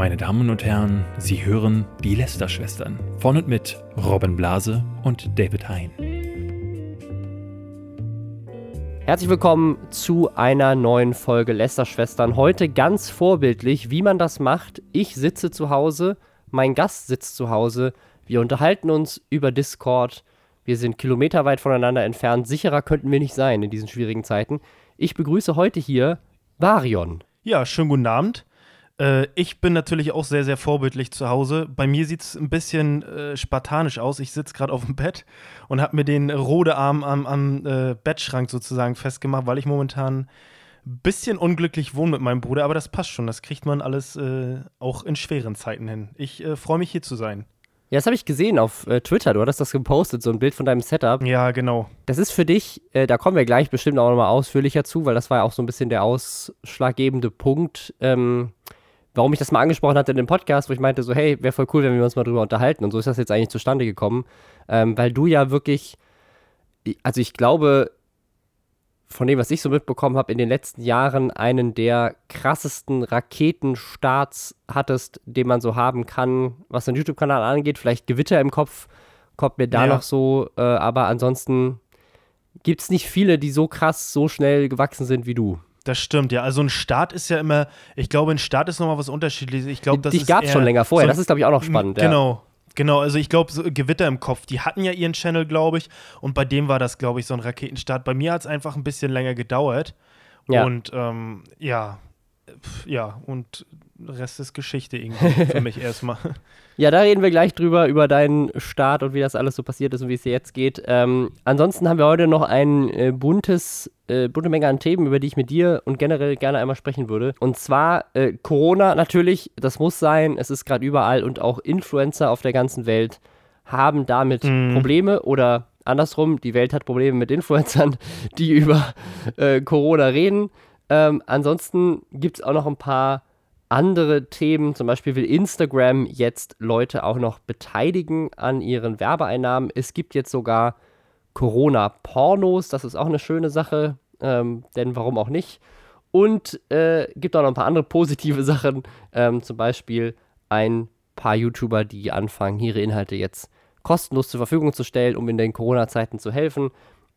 Meine Damen und Herren, Sie hören die Lästerschwestern. Von und mit Robin Blase und David Hein. Herzlich willkommen zu einer neuen Folge Lästerschwestern. Heute ganz vorbildlich, wie man das macht. Ich sitze zu Hause, mein Gast sitzt zu Hause. Wir unterhalten uns über Discord. Wir sind kilometerweit voneinander entfernt. Sicherer könnten wir nicht sein in diesen schwierigen Zeiten. Ich begrüße heute hier Varion. Ja, schönen guten Abend. Ich bin natürlich auch sehr, sehr vorbildlich zu Hause. Bei mir sieht es ein bisschen spartanisch aus. Ich sitze gerade auf dem Bett und habe mir den Røde-Arm am Bettschrank sozusagen festgemacht, weil ich momentan ein bisschen unglücklich wohne mit meinem Bruder. Aber das passt schon. Das kriegt man alles auch in schweren Zeiten hin. Ich freue mich, hier zu sein. Ja, das habe ich gesehen auf Twitter. Du hattest das gepostet, so ein Bild von deinem Setup. Ja, genau. Das ist für dich, da kommen wir gleich bestimmt auch nochmal ausführlicher zu, weil das war ja auch so ein bisschen der ausschlaggebende Punkt, warum ich das mal angesprochen hatte in dem Podcast, wo ich meinte so, hey, wäre voll cool, wenn wir uns mal drüber unterhalten. Und so ist das jetzt eigentlich zustande gekommen, weil du ja wirklich, also ich glaube, von dem, was ich so mitbekommen habe, in den letzten Jahren einen der krassesten Raketenstarts hattest, den man so haben kann, was den YouTube-Kanal angeht. Vielleicht Gewitter im Kopf kommt mir da noch so, aber ansonsten gibt es nicht viele, die so krass, so schnell gewachsen sind wie du. Das stimmt, ja. Also ein Start ist ja immer, ich glaube, ein Start ist nochmal was Unterschiedliches. Ich glaube, das ist. Dich gab es schon länger vorher, so, das ist, glaube ich, auch noch spannend. Genau. Ja. Genau, also ich glaube, so Gewitter im Kopf, die hatten ja ihren Channel, glaube ich, und bei dem war das, glaube ich, so ein Raketenstart. Bei mir hat es einfach ein bisschen länger gedauert und und der Rest ist Geschichte irgendwie für mich erstmal. Ja, da reden wir gleich drüber, über deinen Start und wie das alles so passiert ist und wie es dir jetzt geht. Ansonsten haben wir heute noch ein bunte Menge an Themen, über die ich mit dir und generell gerne einmal sprechen würde. Und zwar Corona natürlich, das muss sein, es ist gerade überall und auch Influencer auf der ganzen Welt haben damit Probleme oder andersrum, die Welt hat Probleme mit Influencern, die über Corona reden. Ansonsten gibt es auch noch ein paar andere Themen, zum Beispiel will Instagram jetzt Leute auch noch beteiligen an ihren Werbeeinnahmen. Es gibt jetzt sogar Corona-Pornos, das ist auch eine schöne Sache, denn warum auch nicht. Und gibt auch noch ein paar andere positive Sachen, zum Beispiel ein paar YouTuber, die anfangen, ihre Inhalte jetzt kostenlos zur Verfügung zu stellen, um in den Corona-Zeiten zu helfen.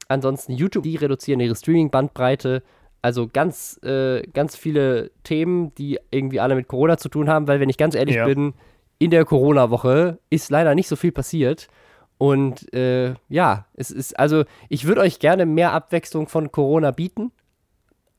Ansonsten YouTube, die reduzieren ihre Streaming-Bandbreite. Also ganz viele Themen, die irgendwie alle mit Corona zu tun haben, weil, wenn ich ganz ehrlich bin, in der Corona-Woche ist leider nicht so viel passiert. Und es ist, also ich würde euch gerne mehr Abwechslung von Corona bieten,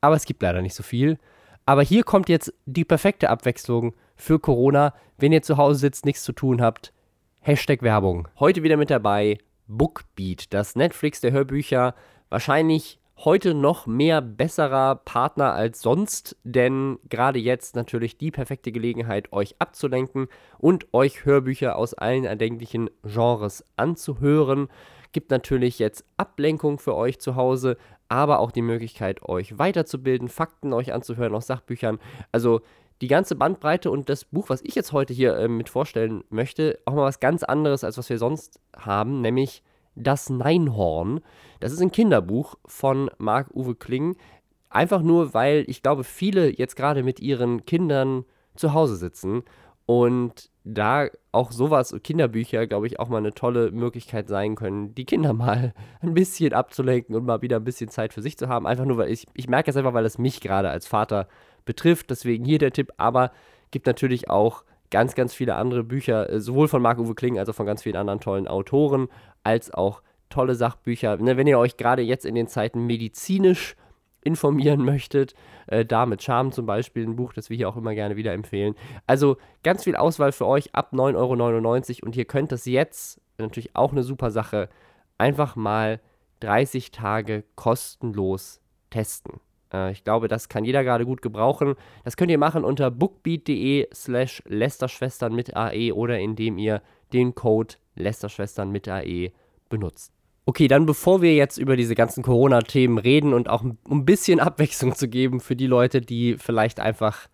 aber es gibt leider nicht so viel. Aber hier kommt jetzt die perfekte Abwechslung für Corona, wenn ihr zu Hause sitzt, nichts zu tun habt. Hashtag Werbung. Heute wieder mit dabei BookBeat, das Netflix der Hörbücher, wahrscheinlich heute noch mehr besserer Partner als sonst, denn gerade jetzt natürlich die perfekte Gelegenheit, euch abzulenken und euch Hörbücher aus allen erdenklichen Genres anzuhören. Gibt natürlich jetzt Ablenkung für euch zu Hause, aber auch die Möglichkeit, euch weiterzubilden, Fakten euch anzuhören aus Sachbüchern. Also die ganze Bandbreite und das Buch, was ich jetzt heute hier mit vorstellen möchte, auch mal was ganz anderes, als was wir sonst haben, nämlich Das Neinhorn. Das ist ein Kinderbuch von Marc-Uwe Kling. Einfach nur, weil ich glaube, viele jetzt gerade mit ihren Kindern zu Hause sitzen und da auch sowas, Kinderbücher, glaube ich, auch mal eine tolle Möglichkeit sein können, die Kinder mal ein bisschen abzulenken und mal wieder ein bisschen Zeit für sich zu haben. Einfach nur, weil ich merke es einfach, weil es mich gerade als Vater betrifft. Deswegen hier der Tipp. Aber gibt natürlich auch ganz, ganz viele andere Bücher, sowohl von Marc-Uwe Kling als auch von ganz vielen anderen tollen Autoren, als auch tolle Sachbücher. Wenn ihr euch gerade jetzt in den Zeiten medizinisch informieren möchtet, da mit Charme zum Beispiel, ein Buch, das wir hier auch immer gerne wieder empfehlen. Also ganz viel Auswahl für euch ab 9,99 € und ihr könnt das jetzt, natürlich auch eine super Sache, einfach mal 30 Tage kostenlos testen. Ich glaube, das kann jeder gerade gut gebrauchen. Das könnt ihr machen unter bookbeat.de/lästerschwestern mit AE oder indem ihr den Code Lästerschwestern mit AE benutzt. Okay, dann bevor wir jetzt über diese ganzen Corona-Themen reden und auch um ein bisschen Abwechslung zu geben für die Leute, die vielleicht einfach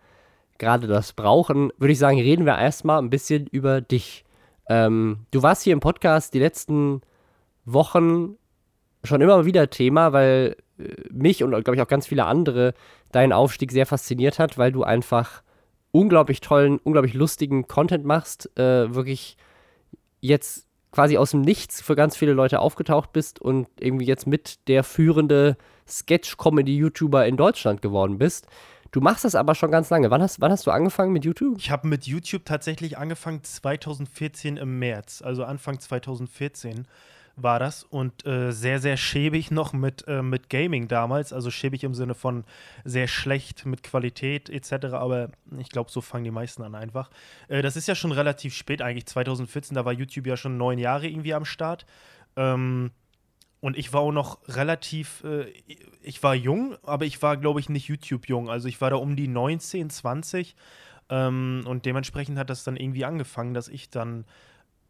gerade das brauchen, würde ich sagen, reden wir erstmal ein bisschen über dich. Du warst hier im Podcast die letzten Wochen schon immer wieder Thema, weil mich und, glaube ich, auch ganz viele andere deinen Aufstieg sehr fasziniert hat, weil du einfach unglaublich tollen, unglaublich lustigen Content machst, wirklich jetzt quasi aus dem Nichts für ganz viele Leute aufgetaucht bist und irgendwie jetzt mit der führende Sketch-Comedy-YouTuber in Deutschland geworden bist. Du machst das aber schon ganz lange. Wann hast du angefangen mit YouTube? Ich habe mit YouTube tatsächlich angefangen 2014 im März, also Anfang 2014 war das, und sehr, sehr schäbig noch mit Gaming damals, also schäbig im Sinne von sehr schlecht mit Qualität etc., aber ich glaube, so fangen die meisten an einfach. Das ist ja schon relativ spät eigentlich, 2014, da war YouTube ja schon 9 Jahre irgendwie am Start. Und ich war auch noch relativ, ich war jung, aber ich war, glaube ich, nicht YouTube-jung. Also ich war da um die 19, 20 und dementsprechend hat das dann irgendwie angefangen, dass ich dann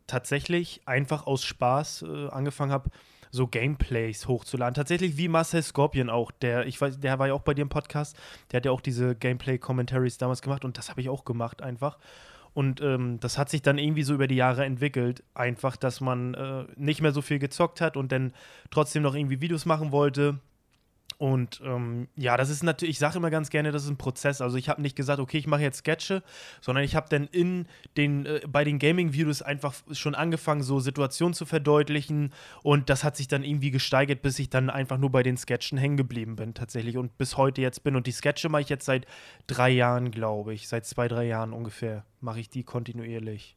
tatsächlich einfach aus Spaß angefangen habe, so Gameplays hochzuladen. Tatsächlich wie Marcel Scorpion auch, der war ja auch bei dir im Podcast, der hat ja auch diese Gameplay-Commentaries damals gemacht und das habe ich auch gemacht einfach. Und das hat sich dann irgendwie so über die Jahre entwickelt, einfach, dass man nicht mehr so viel gezockt hat und dann trotzdem noch irgendwie Videos machen wollte. Und ja, das ist natürlich, ich sage immer ganz gerne, das ist ein Prozess. Also ich habe nicht gesagt, okay, ich mache jetzt Sketche, sondern ich habe dann bei den Gaming-Videos einfach schon angefangen, so Situationen zu verdeutlichen. Und das hat sich dann irgendwie gesteigert, bis ich dann einfach nur bei den Sketchen hängen geblieben bin tatsächlich und bis heute jetzt bin. Und die Sketche mache ich jetzt seit 3 Jahren, glaube ich, seit 2, 3 Jahren ungefähr. Mache ich die kontinuierlich.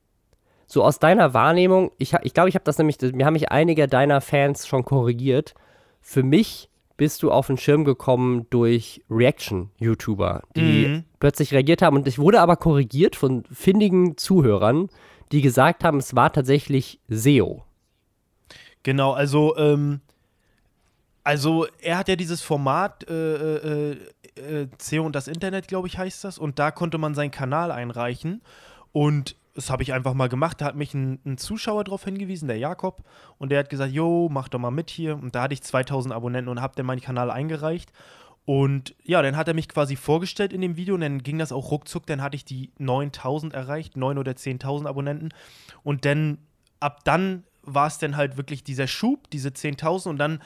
So aus deiner Wahrnehmung, ich glaube, ich habe das nämlich, mir haben mich einige deiner Fans schon korrigiert. Für mich bist du auf den Schirm gekommen durch Reaction-YouTuber, die plötzlich reagiert haben. Und ich wurde aber korrigiert von findigen Zuhörern, die gesagt haben, es war tatsächlich SEO. Genau, also er hat ja dieses Format SEO und das Internet, glaube ich, heißt das. Und da konnte man seinen Kanal einreichen. Und das habe ich einfach mal gemacht. Da hat mich ein Zuschauer darauf hingewiesen, der Jakob. Und der hat gesagt, jo, mach doch mal mit hier. Und da hatte ich 2000 Abonnenten und habe dann meinen Kanal eingereicht. Und ja, dann hat er mich quasi vorgestellt in dem Video und dann ging das auch ruckzuck. Dann hatte ich die 9000 erreicht, 9 oder 10.000 Abonnenten. Und dann, ab dann war es dann halt wirklich dieser Schub, diese 10.000 und dann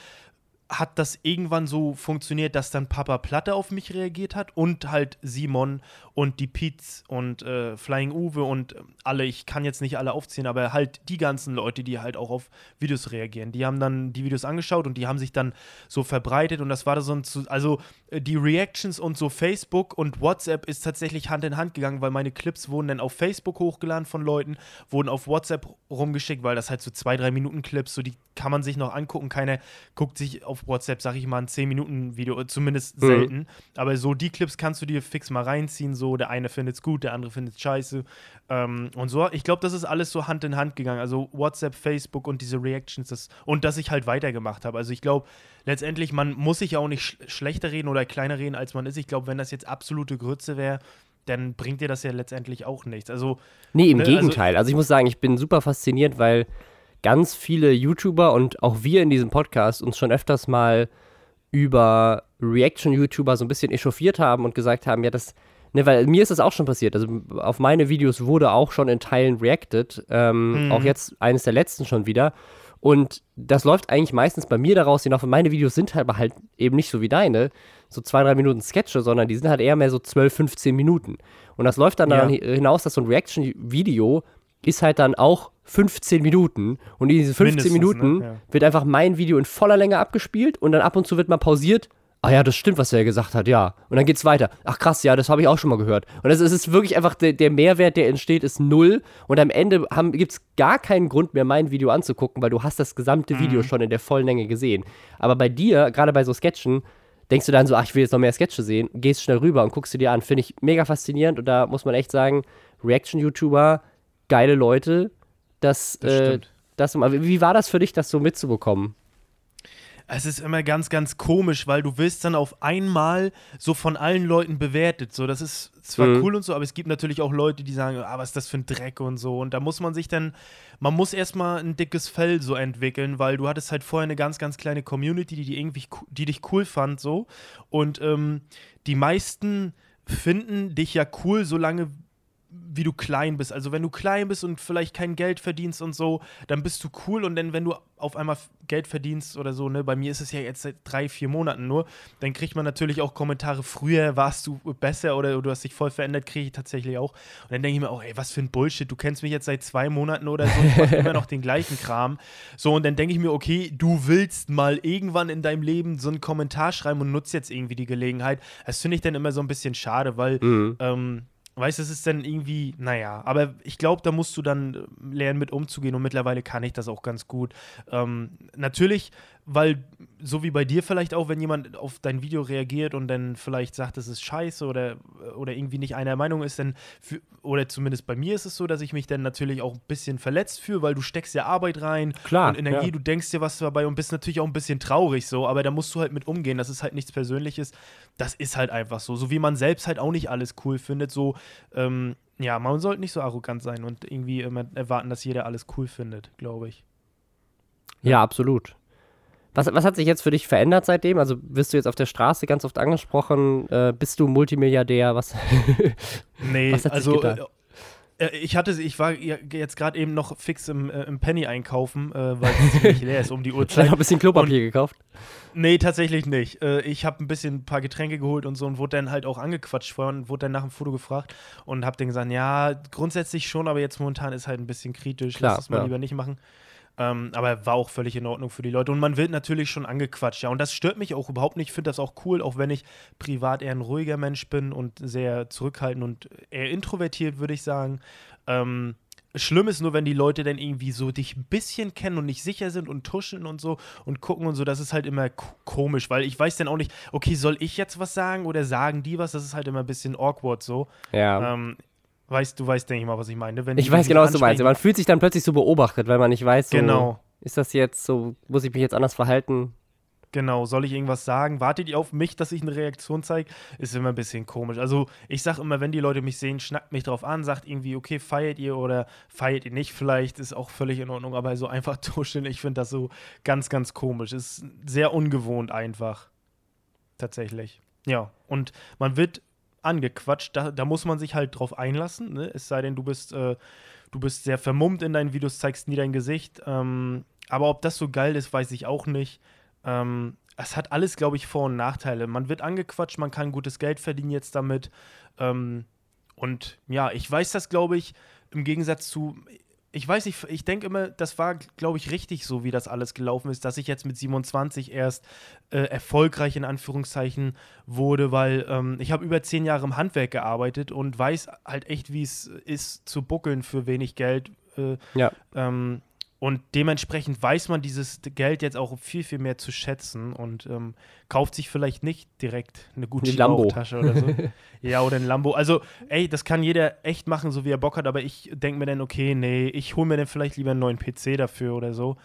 hat das irgendwann so funktioniert, dass dann Papa Platte auf mich reagiert hat und halt Simon und die Piz und Flying Uwe und alle, ich kann jetzt nicht alle aufzählen, aber halt die ganzen Leute, die halt auch auf Videos reagieren. Die haben dann die Videos angeschaut und die haben sich dann so verbreitet und das war so ein, also die Reactions und so Facebook und WhatsApp ist tatsächlich Hand in Hand gegangen, weil meine Clips wurden dann auf Facebook hochgeladen von Leuten, wurden auf WhatsApp rumgeschickt, weil das halt so 2-3 Minuten Clips, so die kann man sich noch angucken, keiner guckt sich auf WhatsApp, sag ich mal, ein 10-Minuten-Video, zumindest selten. Aber so die Clips kannst du dir fix mal reinziehen, so der eine findet's gut, der andere findet's scheiße. Und so, ich glaube, das ist alles so Hand in Hand gegangen. Also WhatsApp, Facebook und diese Reactions, und dass ich halt weitergemacht habe. Also ich glaube, letztendlich, man muss sich ja auch nicht schlechter reden oder kleiner reden, als man ist. Ich glaube, wenn das jetzt absolute Grütze wäre, dann bringt dir das ja letztendlich auch nichts. Also, nee, im Gegenteil. Also ich muss sagen, ich bin super fasziniert, weil ganz viele YouTuber und auch wir in diesem Podcast uns schon öfters mal über Reaction-YouTuber so ein bisschen echauffiert haben und gesagt haben, ja, das, ne, weil mir ist das auch schon passiert, also auf meine Videos wurde auch schon in Teilen reacted, auch jetzt eines der letzten schon wieder und das läuft eigentlich meistens bei mir daraus hinauf, meine Videos sind halt eben nicht so wie deine, so 2-3 Minuten Sketche, sondern die sind halt eher mehr so 12-15 Minuten und das läuft dann daran hinaus, dass so ein Reaction-Video ist halt dann auch 15 Minuten und in diesen 15 Minuten wird einfach mein Video in voller Länge abgespielt und dann ab und zu wird mal pausiert, ah ja, das stimmt, was er gesagt hat, ja. Und dann geht's weiter. Ach krass, ja, das habe ich auch schon mal gehört. Und es ist wirklich einfach, der Mehrwert, der entsteht, ist null und am Ende gibt's gar keinen Grund mehr, mein Video anzugucken, weil du hast das gesamte Video schon in der vollen Länge gesehen. Aber bei dir, gerade bei so Sketchen, denkst du dann so, ach, ich will jetzt noch mehr Sketche sehen, gehst schnell rüber und guckst sie dir an. Finde ich mega faszinierend und da muss man echt sagen, Reaction-YouTuber, geile Leute, das wie war das für dich, das so mitzubekommen? Es ist immer ganz, ganz komisch, weil du wirst dann auf einmal so von allen Leuten bewertet. So, das ist zwar cool und so, aber es gibt natürlich auch Leute, die sagen, ah, was ist das für ein Dreck und so. Und da muss man sich dann, man muss erstmal ein dickes Fell so entwickeln, weil du hattest halt vorher eine ganz, ganz kleine Community, die dich cool fand so. Und die meisten finden dich ja cool, solange wie du klein bist. Also wenn du klein bist und vielleicht kein Geld verdienst und so, dann bist du cool. Und dann, wenn du auf einmal Geld verdienst oder so, ne, bei mir ist es ja jetzt seit 3-4 Monaten nur, dann kriegt man natürlich auch Kommentare, früher warst du besser oder du hast dich voll verändert, kriege ich tatsächlich auch. Und dann denke ich mir auch, ey, was für ein Bullshit, du kennst mich jetzt seit 2 Monaten oder so, ich mache immer noch den gleichen Kram. So, und dann denke ich mir, okay, du willst mal irgendwann in deinem Leben so einen Kommentar schreiben und nutzt jetzt irgendwie die Gelegenheit. Das finde ich dann immer so ein bisschen schade, weil, weißt du, es ist dann irgendwie, naja, aber ich glaube, da musst du dann lernen, mit umzugehen, und mittlerweile kann ich das auch ganz gut. Natürlich, weil, so wie bei dir vielleicht auch, wenn jemand auf dein Video reagiert und dann vielleicht sagt, das ist scheiße oder irgendwie nicht einer Meinung ist, dann oder zumindest bei mir ist es so, dass ich mich dann natürlich auch ein bisschen verletzt fühle, weil du steckst ja Arbeit rein, klar, und Energie, ja, du denkst dir was dabei und bist natürlich auch ein bisschen traurig so, aber da musst du halt mit umgehen, das ist halt nichts Persönliches, das ist halt einfach so, so wie man selbst halt auch nicht alles cool findet, so, ja, man sollte nicht so arrogant sein und irgendwie immer erwarten, dass jeder alles cool findet, glaube ich. Ja, absolut. Was hat sich jetzt für dich verändert seitdem? Also wirst du jetzt auf der Straße ganz oft angesprochen? Bist du Multimilliardär? Was? Nee, was hat also sich getan? Ich war jetzt gerade eben noch fix im Penny einkaufen, weil es ziemlich leer ist um die Uhrzeit. Hast du ein bisschen Klopapier gekauft? Nee, tatsächlich nicht. Ich habe ein paar Getränke geholt und so und wurde dann halt auch angequatscht vorher und wurde dann nach dem Foto gefragt und habe dann gesagt, ja, grundsätzlich schon, aber jetzt momentan ist halt ein bisschen kritisch, klar, lass es mal lieber nicht machen. Aber war auch völlig in Ordnung für die Leute. Und man wird natürlich schon angequatscht, ja. Und das stört mich auch überhaupt nicht. Ich finde das auch cool, auch wenn ich privat eher ein ruhiger Mensch bin und sehr zurückhaltend und eher introvertiert, würde ich sagen. Schlimm ist nur, wenn die Leute dann irgendwie so dich ein bisschen kennen und nicht sicher sind und tuscheln und so und gucken und so. Das ist halt immer komisch, weil ich weiß dann auch nicht, okay, soll ich jetzt was sagen oder sagen die was? Das ist halt immer ein bisschen awkward so. Ja. Du weißt, denke ich mal, was ich meine. Ich weiß genau, was du meinst. Man fühlt sich dann plötzlich so beobachtet, weil man nicht weiß, so, genau, ist das jetzt so, muss ich mich jetzt anders verhalten? Genau, soll ich irgendwas sagen? Wartet ihr auf mich, dass ich eine Reaktion zeige? Ist immer ein bisschen komisch. Also ich sage immer, wenn die Leute mich sehen, schnackt mich drauf an, sagt irgendwie, okay, feiert ihr oder feiert ihr nicht vielleicht, ist auch völlig in Ordnung. Aber so einfach tuscheln, ich finde das so ganz, ganz komisch. Ist sehr ungewohnt einfach, tatsächlich. Ja, und man wird angequatscht, da muss man sich halt drauf einlassen, ne? Es sei denn, du bist sehr vermummt in deinen Videos, zeigst nie dein Gesicht, aber ob das so geil ist, weiß ich auch nicht. Es hat alles, glaube ich, Vor- und Nachteile. Man wird angequatscht, man kann gutes Geld verdienen jetzt damit, und ja, ich weiß das, glaube ich, im Gegensatz zu, ich weiß nicht, ich denke immer, das war, glaube ich, richtig so, wie das alles gelaufen ist, dass ich jetzt mit 27 erst erfolgreich in Anführungszeichen wurde, weil ich habe über 10 Jahre im Handwerk gearbeitet und weiß halt echt, wie es ist, zu buckeln für wenig Geld. Ja. Und dementsprechend weiß man dieses Geld jetzt auch viel, viel mehr zu schätzen und kauft sich vielleicht nicht direkt eine gute Bauchtasche oder so. Ja, oder ein Lambo. Also, ey, das kann jeder echt machen, so wie er Bock hat, aber ich denke mir dann, okay, nee, ich hole mir dann vielleicht lieber einen neuen PC dafür oder so,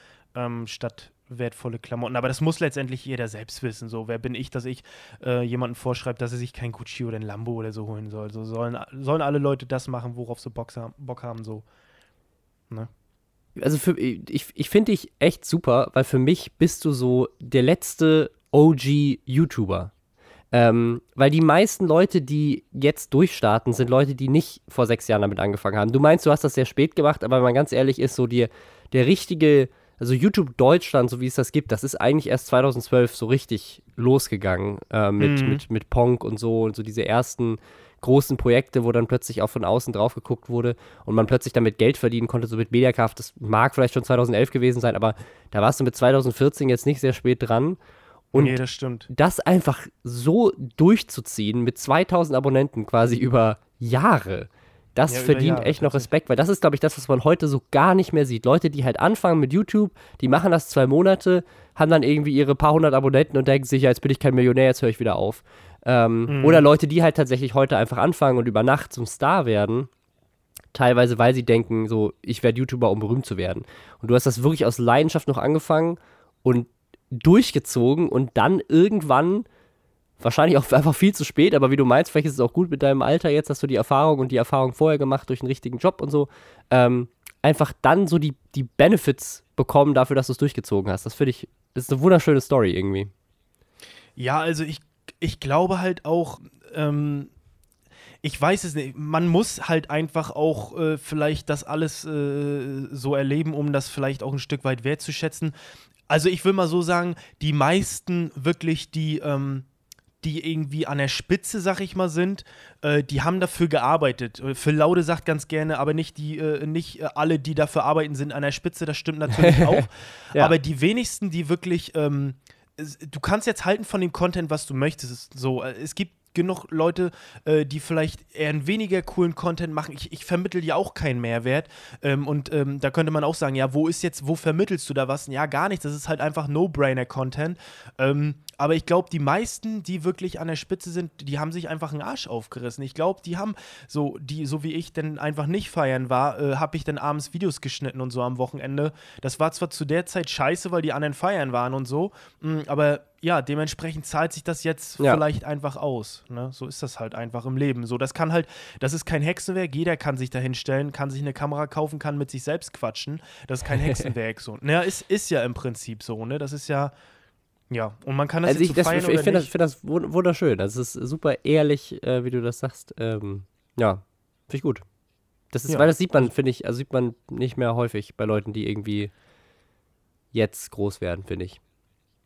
statt wertvolle Klamotten. Aber das muss letztendlich jeder selbst wissen. So, wer bin ich, dass ich jemandem vorschreibe, dass er sich kein Gucci oder ein Lambo oder so holen soll. So sollen alle Leute das machen, worauf sie Bock haben, so. Ne? Also ich finde dich echt super, weil für mich bist du so der letzte OG-YouTuber. Weil die meisten Leute, die jetzt durchstarten, sind Leute, die nicht vor 6 Jahren damit angefangen haben. Du meinst, du hast das sehr spät gemacht, aber wenn man ganz ehrlich ist, so der richtige, also YouTube Deutschland, so wie es das gibt, das ist eigentlich erst 2012 so richtig losgegangen mit Pong und so diese ersten großen Projekte, wo dann plötzlich auch von außen drauf geguckt wurde und man plötzlich damit Geld verdienen konnte, so mit Mediakraft. Das mag vielleicht schon 2011 gewesen sein, aber da warst du mit 2014 jetzt nicht sehr spät dran. Und nee, das stimmt. Das einfach so durchzuziehen mit 2000 Abonnenten quasi über Jahre, das verdient echt noch Respekt, weil das ist, glaube ich, das, was man heute so gar nicht mehr sieht. Leute, die halt anfangen mit YouTube, die machen das 2 Monate, haben dann irgendwie ihre paar hundert Abonnenten und denken sich, ja, jetzt bin ich kein Millionär, jetzt höre ich wieder auf. Oder Leute, die halt tatsächlich heute einfach anfangen und über Nacht zum Star werden, teilweise, weil sie denken, so, ich werde YouTuber, um berühmt zu werden. Und du hast das wirklich aus Leidenschaft noch angefangen und durchgezogen und dann irgendwann, wahrscheinlich auch einfach viel zu spät, aber wie du meinst, vielleicht ist es auch gut mit deinem Alter jetzt, dass du die Erfahrung vorher gemacht durch einen richtigen Job und so, einfach dann so die Benefits bekommen dafür, dass du es durchgezogen hast. Das finde ich, das ist eine wunderschöne Story irgendwie. Ja, also ich glaube halt auch, Ich weiß es nicht. Man muss halt einfach auch vielleicht das alles so erleben, um das vielleicht auch ein Stück weit wertzuschätzen. Also ich will mal so sagen, die meisten wirklich, die irgendwie an der Spitze, sag ich mal, sind, die haben dafür gearbeitet. Phil Laude sagt ganz gerne, aber nicht alle, die dafür arbeiten, sind an der Spitze. Das stimmt natürlich auch. Ja. Aber die wenigsten, die wirklich, du kannst jetzt halten von dem Content, was du möchtest. So, es gibt genug Leute, die vielleicht eher einen weniger coolen Content machen. Ich vermittle ja auch keinen Mehrwert. Und da könnte man auch sagen, ja, wo vermittelst du da was? Ja, gar nichts. Das ist halt einfach No-Brainer-Content. Aber ich glaube, die meisten, die wirklich an der Spitze sind, die haben sich einfach einen Arsch aufgerissen. Ich glaube, die haben, so wie ich dann einfach nicht feiern war, habe ich dann abends Videos geschnitten und so am Wochenende. Das war zwar zu der Zeit scheiße, weil die anderen feiern waren und so, aber ja, dementsprechend zahlt sich das jetzt vielleicht einfach aus. Ne? So ist das halt einfach im Leben. So, das ist kein Hexenwerk. Jeder kann sich da hinstellen, kann sich eine Kamera kaufen, kann mit sich selbst quatschen. Das ist kein Hexenwerk. So. Naja, ist ja im Prinzip so. Ne? Das ist ja. Ja, und man kann das jetzt so feiern oder nicht. Ich finde das wunderschön. Das ist super ehrlich, wie du das sagst. Ja, finde ich gut. Das ist, weil das sieht man, finde ich, also sieht man nicht mehr häufig bei Leuten, die irgendwie jetzt groß werden, finde ich.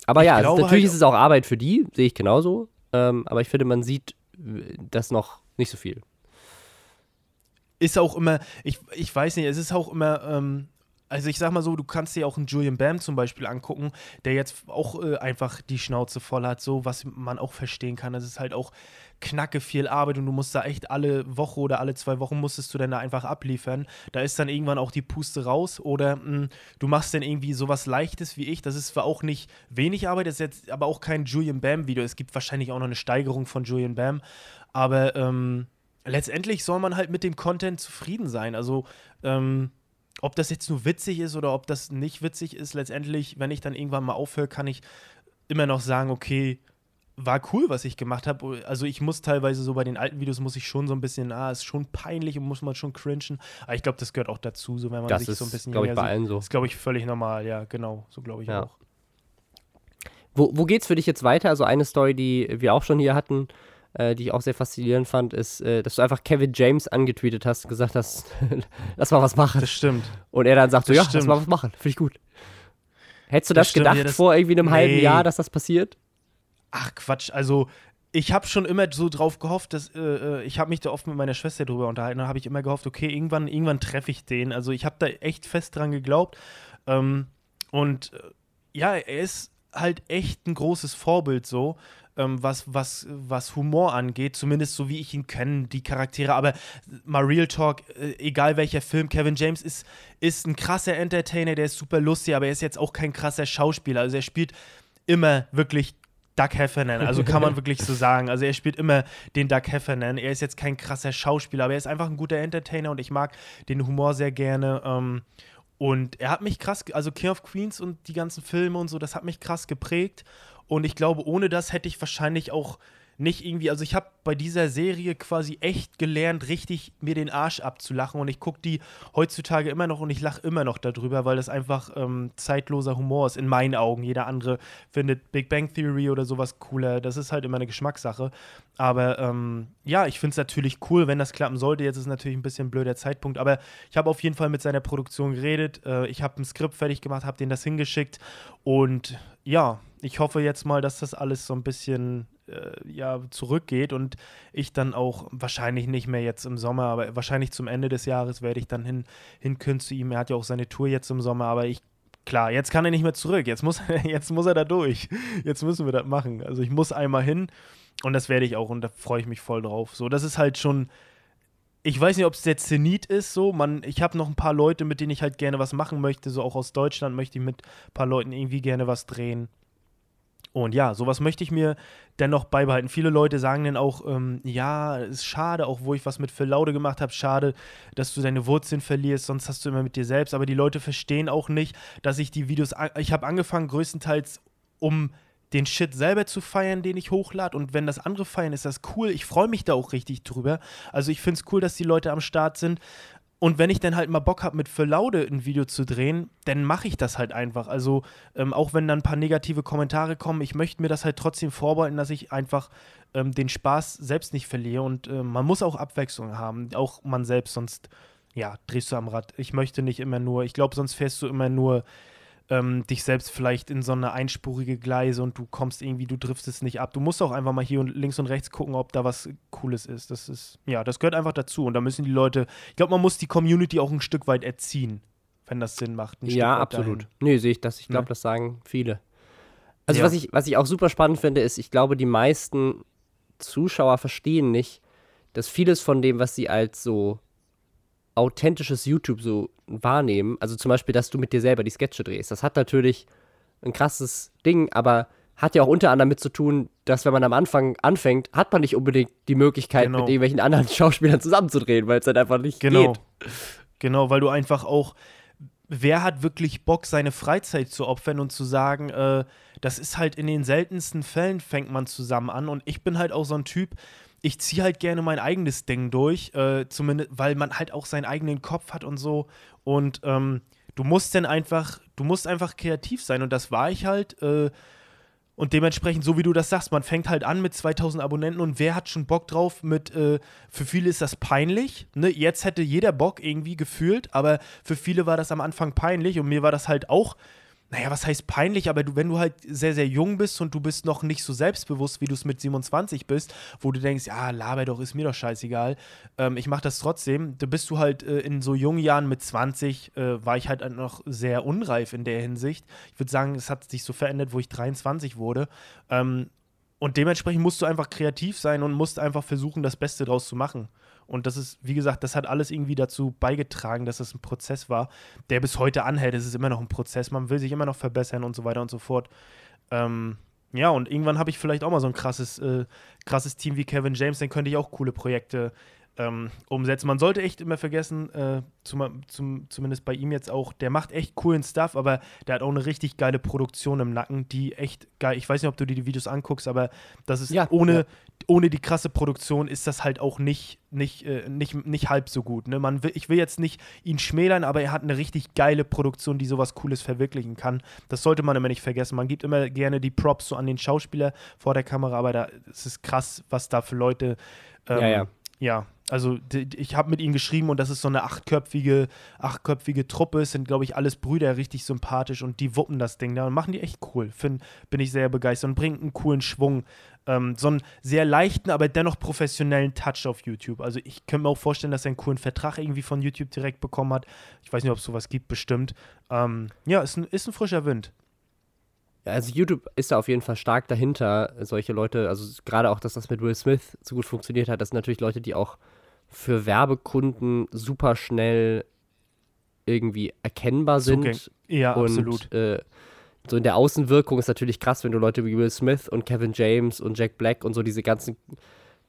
Aber ja, natürlich ist es auch Arbeit für die, sehe ich genauso. Aber ich finde, man sieht das noch nicht so viel. Ist auch immer, ich weiß nicht, es ist auch immer, also ich sag mal so, du kannst dir auch einen Julian Bam zum Beispiel angucken, der jetzt auch einfach die Schnauze voll hat, so, was man auch verstehen kann. Das ist halt auch knacke viel Arbeit und du musst da echt alle Woche oder alle 2 Wochen musstest du dann da einfach abliefern. Da ist dann irgendwann auch die Puste raus oder du machst dann irgendwie sowas Leichtes wie ich. Das ist zwar auch nicht wenig Arbeit, das ist jetzt aber auch kein Julian Bam-Video. Es gibt wahrscheinlich auch noch eine Steigerung von Julian Bam, aber letztendlich soll man halt mit dem Content zufrieden sein. Also, ob das jetzt nur witzig ist oder ob das nicht witzig ist, letztendlich, wenn ich dann irgendwann mal aufhöre, kann ich immer noch sagen, okay, war cool, was ich gemacht habe. Also ich muss teilweise so bei den alten Videos, muss ich schon so ein bisschen, ist schon peinlich und muss man schon cringen. Aber ich glaube, das gehört auch dazu, so wenn man das sich ist, so ein bisschen... Das ist, glaube ich, bei allen so. Das ist, glaube ich, völlig normal, ja, genau, so glaube ich auch. Wo geht's für dich jetzt weiter? Also eine Story, die wir auch schon hier hatten, die ich auch sehr faszinierend fand, ist, dass du einfach Kevin James angetweetet hast und gesagt hast, lass mal was machen. Das stimmt. Und er dann sagt so, lass mal was machen. Finde ich gut. Hättest du das gedacht vor irgendwie einem halben Jahr, dass das passiert? Ach Quatsch, also ich habe schon immer so drauf gehofft, dass ich habe mich da oft mit meiner Schwester drüber unterhalten, da habe ich immer gehofft, okay, irgendwann treffe ich den. Also ich habe da echt fest dran geglaubt. Und er ist halt echt ein großes Vorbild so, was Humor angeht, zumindest so wie ich ihn kenne, die Charaktere, aber mal Real Talk, egal welcher Film, Kevin James ist ein krasser Entertainer, der ist super lustig, aber er ist jetzt auch kein krasser Schauspieler, also er spielt immer wirklich Doug Heffernan, also kann man wirklich so sagen, also er spielt immer den Doug Heffernan, er ist jetzt kein krasser Schauspieler, aber er ist einfach ein guter Entertainer und ich mag den Humor sehr gerne, und er hat mich krass, also King of Queens und die ganzen Filme und so, das hat mich krass geprägt. Und ich glaube, ohne das hätte ich wahrscheinlich auch nicht irgendwie, also ich habe bei dieser Serie quasi echt gelernt, richtig mir den Arsch abzulachen. Und ich gucke die heutzutage immer noch und ich lache immer noch darüber, weil das einfach zeitloser Humor ist, in meinen Augen. Jeder andere findet Big Bang Theory oder sowas cooler. Das ist halt immer eine Geschmackssache. Aber ich finde es natürlich cool, wenn das klappen sollte. Jetzt ist natürlich ein bisschen ein blöder Zeitpunkt. Aber ich habe auf jeden Fall mit seiner Produktion geredet. Ich habe ein Skript fertig gemacht, habe denen das hingeschickt. Und ja, ich hoffe jetzt mal, dass das alles so ein bisschen zurückgeht und ich dann auch wahrscheinlich nicht mehr jetzt im Sommer, aber wahrscheinlich zum Ende des Jahres werde ich dann hinkünden zu ihm. Er hat ja auch seine Tour jetzt im Sommer, aber klar, jetzt kann er nicht mehr zurück. Jetzt muss er da durch. Jetzt müssen wir das machen. Also ich muss einmal hin und das werde ich auch und da freue ich mich voll drauf. So, das ist halt schon, ich weiß nicht, ob es der Zenit ist, so, ich habe noch ein paar Leute, mit denen ich halt gerne was machen möchte, so auch aus Deutschland möchte ich mit ein paar Leuten irgendwie gerne was drehen. Und ja, sowas möchte ich mir dennoch beibehalten. Viele Leute sagen dann auch, ist schade, auch wo ich was mit Phil Laude gemacht habe, schade, dass du deine Wurzeln verlierst, sonst hast du immer mit dir selbst. Aber die Leute verstehen auch nicht, dass ich die Videos, ich habe angefangen größtenteils, um den Shit selber zu feiern, den ich hochlade. Und wenn das andere feiern, ist das cool. Ich freue mich da auch richtig drüber. Also ich finde es cool, dass die Leute am Start sind. Und wenn ich dann halt mal Bock habe, mit Phil Laude ein Video zu drehen, dann mache ich das halt einfach. Also auch wenn dann ein paar negative Kommentare kommen, ich möchte mir das halt trotzdem vorbehalten, dass ich einfach den Spaß selbst nicht verliere. Und man muss auch Abwechslung haben, auch man selbst, sonst ja, drehst du am Rad. Ich möchte nicht immer nur, ich glaube, sonst fährst du immer nur dich selbst vielleicht in so eine einspurige Gleise und du kommst irgendwie, du driftest nicht ab. Du musst auch einfach mal hier und links und rechts gucken, ob da was Cooles ist. Das ist, ja, das gehört einfach dazu. Und da müssen die Leute, ich glaube, man muss die Community auch ein Stück weit erziehen, wenn das Sinn macht. Ja, absolut. Nö, sehe ich das. Ich glaube, das sagen viele. Also, ja. was ich auch super spannend finde, ist, ich glaube, die meisten Zuschauer verstehen nicht, dass vieles von dem, was sie als so authentisches YouTube so wahrnehmen, also zum Beispiel, dass du mit dir selber die Sketche drehst, das hat natürlich ein krasses Ding, aber hat ja auch unter anderem damit zu tun, dass wenn man am Anfang anfängt, hat man nicht unbedingt die Möglichkeit, mit irgendwelchen anderen Schauspielern zusammenzudrehen, weil es dann einfach nicht geht. Genau, weil du einfach auch, wer hat wirklich Bock, seine Freizeit zu opfern und zu sagen, das ist halt in den seltensten Fällen fängt man zusammen an und ich bin halt auch so ein Typ, ich ziehe halt gerne mein eigenes Ding durch, zumindest, weil man halt auch seinen eigenen Kopf hat und so. Und du musst einfach kreativ sein und das war ich halt. Und dementsprechend, so wie du das sagst, man fängt halt an mit 2000 Abonnenten und wer hat schon Bock drauf mit, für viele ist das peinlich, ne? Jetzt hätte jeder Bock irgendwie gefühlt, aber für viele war das am Anfang peinlich und mir war das halt auch, naja, was heißt peinlich, aber wenn du halt sehr, sehr jung bist und du bist noch nicht so selbstbewusst, wie du es mit 27 bist, wo du denkst, ja, laber doch, ist mir doch scheißegal, ich mach das trotzdem, da bist du halt in so jungen Jahren mit 20, war ich halt noch sehr unreif in der Hinsicht. Ich würde sagen, es hat sich so verändert, wo ich 23 wurde. Und dementsprechend musst du einfach kreativ sein und musst einfach versuchen, das Beste draus zu machen. Und das ist, wie gesagt, das hat alles irgendwie dazu beigetragen, dass es ein Prozess war, der bis heute anhält. Es ist immer noch ein Prozess, man will sich immer noch verbessern und so weiter und so fort. Ja, und irgendwann habe ich vielleicht auch mal so ein krasses Team wie Kevin James, dann könnte ich auch coole Projekte umsetzen. Man sollte echt immer vergessen, zumindest bei ihm jetzt auch, der macht echt coolen Stuff, aber der hat auch eine richtig geile Produktion im Nacken, die echt geil, ich weiß nicht, ob du dir die Videos anguckst, aber das ist ohne die krasse Produktion ist das halt auch nicht halb so gut. Ne? Ich will jetzt nicht ihn schmälern, aber er hat eine richtig geile Produktion, die sowas Cooles verwirklichen kann. Das sollte man immer nicht vergessen. Man gibt immer gerne die Props so an den Schauspieler vor der Kamera, aber es ist krass, was da für Leute ja, also ich habe mit ihm geschrieben und das ist so eine achtköpfige Truppe, es sind, glaube ich, alles Brüder, richtig sympathisch und die wuppen das Ding da und machen die echt cool. Bin ich sehr begeistert und bringt einen coolen Schwung, so einen sehr leichten, aber dennoch professionellen Touch auf YouTube. Also ich könnte mir auch vorstellen, dass er einen coolen Vertrag irgendwie von YouTube direkt bekommen hat. Ich weiß nicht, ob es sowas gibt, bestimmt. Ja, ist ein frischer Wind. Also YouTube ist da auf jeden Fall stark dahinter, solche Leute, also gerade auch, dass das mit Will Smith so gut funktioniert hat, das sind natürlich Leute, die auch für Werbekunden super schnell irgendwie erkennbar sind. Ja, und, absolut. So in der Außenwirkung ist natürlich krass, wenn du Leute wie Will Smith und Kevin James und Jack Black und so diese ganzen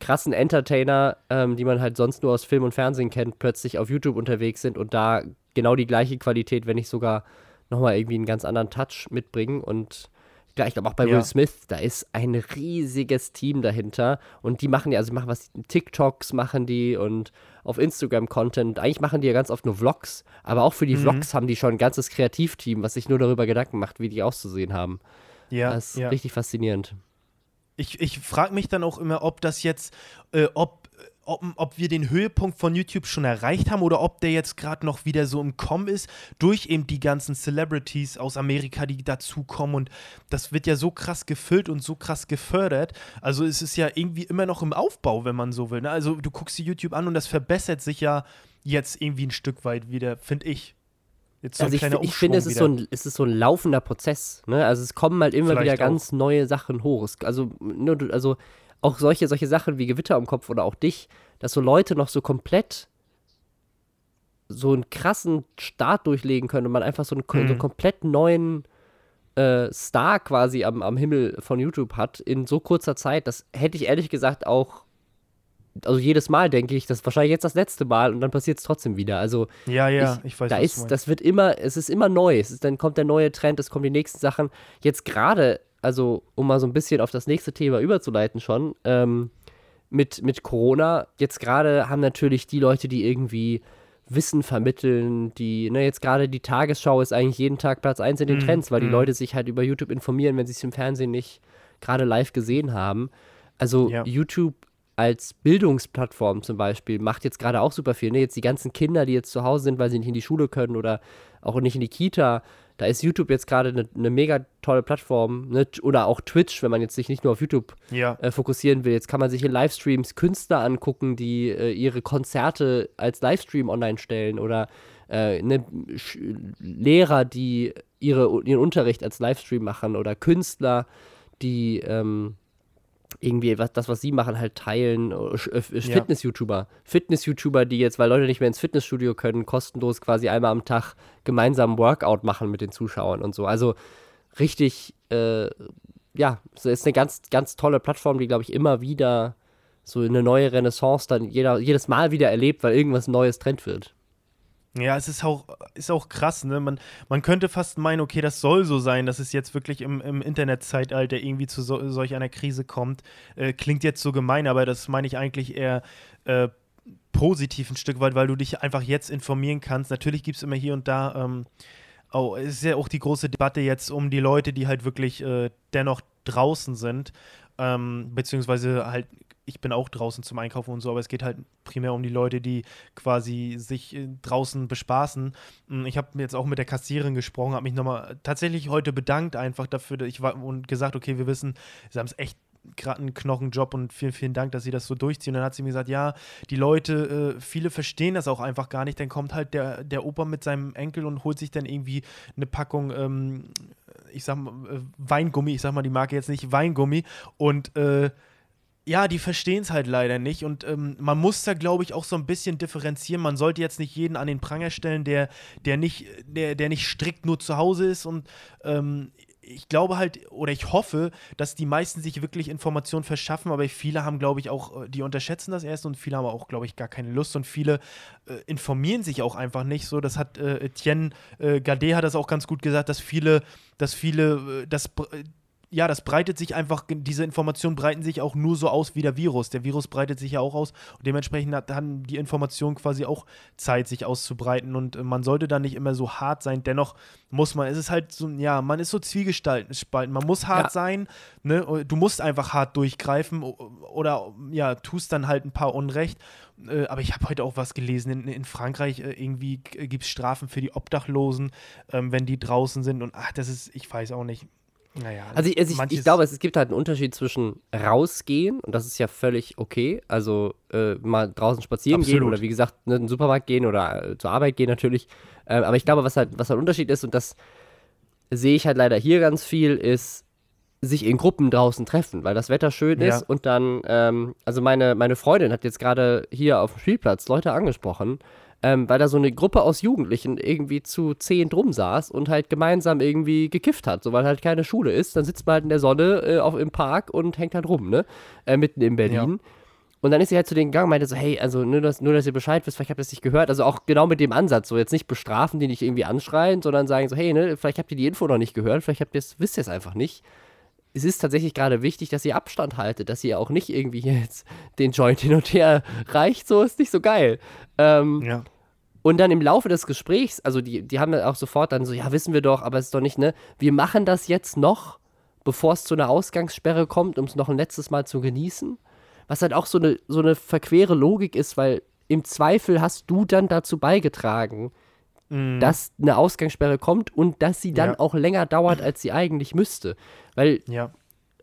krassen Entertainer, die man halt sonst nur aus Film und Fernsehen kennt, plötzlich auf YouTube unterwegs sind und da genau die gleiche Qualität, wenn nicht sogar nochmal irgendwie einen ganz anderen Touch mitbringen und klar, ich glaube auch bei Will Smith, da ist ein riesiges Team dahinter und die machen ja, also machen was, TikToks machen die und auf Instagram-Content, eigentlich machen die ja ganz oft nur Vlogs, aber auch für die Vlogs haben die schon ein ganzes Kreativteam, was sich nur darüber Gedanken macht, wie die auszusehen haben. Ja, das ist richtig faszinierend. Ich frage mich dann auch immer, ob das jetzt, ob wir den Höhepunkt von YouTube schon erreicht haben oder ob der jetzt gerade noch wieder so im Kommen ist, durch eben die ganzen Celebrities aus Amerika, die dazukommen und das wird ja so krass gefüllt und so krass gefördert, also es ist ja irgendwie immer noch im Aufbau, wenn man so will, ne? Also du guckst dir YouTube an und das verbessert sich ja jetzt irgendwie ein Stück weit wieder, finde ich. Jetzt so also ich finde, es ist so ein laufender Prozess, ne? Also es kommen halt immer vielleicht wieder ganz neue Sachen hoch, also auch solche Sachen wie Gewitter im Kopf oder auch dich, dass so Leute noch so komplett so einen krassen Start durchlegen können und man einfach so einen komplett neuen Star quasi am Himmel von YouTube hat in so kurzer Zeit, das hätte ich ehrlich gesagt auch, also jedes Mal denke ich, das ist wahrscheinlich jetzt das letzte Mal und dann passiert es trotzdem wieder. Also ich weiß, es ist immer neu, dann kommt der neue Trend, es kommen die nächsten Sachen, jetzt gerade. Also, um mal so ein bisschen auf das nächste Thema überzuleiten schon, mit Corona, jetzt gerade haben natürlich die Leute, die irgendwie Wissen vermitteln, die, ne, jetzt gerade die Tagesschau ist eigentlich jeden Tag Platz 1 in den Trends, weil die Leute sich halt über YouTube informieren, wenn sie es im Fernsehen nicht gerade live gesehen haben. Also ja. YouTube als Bildungsplattform zum Beispiel macht jetzt gerade auch super viel. Ne, jetzt die ganzen Kinder, die jetzt zu Hause sind, weil sie nicht in die Schule können oder auch nicht in die Kita, da ist YouTube jetzt gerade eine mega tolle Plattform, ne? Oder auch Twitch, wenn man jetzt sich nicht nur auf YouTube fokussieren will. Jetzt kann man sich in Livestreams Künstler angucken, die ihre Konzerte als Livestream online stellen oder Lehrer, die ihren Unterricht als Livestream machen oder Künstler, die irgendwie was sie machen, halt teilen. Fitness-YouTuber, die jetzt, weil Leute nicht mehr ins Fitnessstudio können, kostenlos quasi einmal am Tag gemeinsam Workout machen mit den Zuschauern und so. Also richtig, so ist eine ganz, ganz tolle Plattform, die, glaube ich, immer wieder so eine neue Renaissance dann jedes Mal wieder erlebt, weil irgendwas Neues Trend wird. Ja, es ist auch krass, ne? Man könnte fast meinen, okay, das soll so sein, dass es jetzt wirklich im Internetzeitalter irgendwie zu solch einer Krise kommt. Klingt jetzt so gemein, aber das meine ich eigentlich eher positiv ein Stück weit, weil du dich einfach jetzt informieren kannst. Natürlich gibt es immer hier und da, es ist ja auch die große Debatte jetzt um die Leute, die halt wirklich dennoch draußen sind, beziehungsweise halt, ich bin auch draußen zum Einkaufen und so, aber es geht halt primär um die Leute, die quasi sich draußen bespaßen. Ich habe jetzt auch mit der Kassiererin gesprochen, habe mich nochmal tatsächlich heute bedankt einfach dafür, und gesagt, okay, wir wissen, sie haben es echt gerade einen Knochenjob und vielen, vielen Dank, dass sie das so durchziehen. Und dann hat sie mir gesagt, ja, die Leute, viele verstehen das auch einfach gar nicht. Dann kommt halt der Opa mit seinem Enkel und holt sich dann irgendwie eine Packung, Weingummi, ich sag mal die Marke jetzt nicht, Weingummi und ja, die verstehen es halt leider nicht und man muss da, glaube ich, auch so ein bisschen differenzieren. Man sollte jetzt nicht jeden an den Pranger stellen, der nicht strikt nur zu Hause ist und ich glaube halt, oder ich hoffe, dass die meisten sich wirklich Informationen verschaffen, aber viele haben, glaube ich, auch, die unterschätzen das erst und viele haben auch, glaube ich, gar keine Lust und viele informieren sich auch einfach nicht so. Das hat Etienne Gade hat das auch ganz gut gesagt, dass das breitet sich einfach, diese Informationen breiten sich auch nur so aus wie der Virus. Der Virus breitet sich ja auch aus und dementsprechend haben die Informationen quasi auch Zeit, sich auszubreiten und man sollte da nicht immer so hart sein. Dennoch muss man, es ist halt so, ja, man ist so zwiegespalten. Man muss hart sein, ne? Du musst einfach hart durchgreifen oder ja, tust dann halt ein paar Unrecht. Aber ich habe heute auch was gelesen, in Frankreich irgendwie gibt es Strafen für die Obdachlosen, wenn die draußen sind und ich weiß auch nicht. Naja, ich glaube, es gibt halt einen Unterschied zwischen rausgehen, und das ist ja völlig okay, also mal draußen spazieren gehen oder wie gesagt, in den Supermarkt gehen oder zur Arbeit gehen natürlich, aber ich glaube, was halt ein Unterschied ist, und das sehe ich halt leider hier ganz viel, ist sich in Gruppen draußen treffen, weil das Wetter schön ist und dann, also meine Freundin hat jetzt gerade hier auf dem Spielplatz Leute angesprochen, weil da so eine Gruppe aus Jugendlichen irgendwie zu 10 drum saß und halt gemeinsam irgendwie gekifft hat, so weil halt keine Schule ist, dann sitzt man halt in der Sonne im Park und hängt halt rum, ne, mitten in Berlin. Ja. Und dann ist sie halt zu denen gegangen und meinte so, hey, also nur, dass ihr Bescheid wisst, vielleicht habt ihr das nicht gehört, also auch genau mit dem Ansatz, so jetzt nicht bestrafen, die nicht irgendwie anschreien, sondern sagen so, hey, ne, vielleicht habt ihr die Info noch nicht gehört, vielleicht wisst ihr es einfach nicht. Es ist tatsächlich gerade wichtig, dass ihr Abstand haltet, dass ihr auch nicht irgendwie jetzt den Joint hin und her reicht, so ist nicht so geil. Und dann im Laufe des Gesprächs, also die haben ja auch sofort dann so, ja, wissen wir doch, aber es ist doch nicht, ne, wir machen das jetzt noch, bevor es zu einer Ausgangssperre kommt, um es noch ein letztes Mal zu genießen, was halt auch so eine verquere Logik ist, weil im Zweifel hast du dann dazu beigetragen, dass eine Ausgangssperre kommt und dass sie dann auch länger dauert, als sie eigentlich müsste. Weil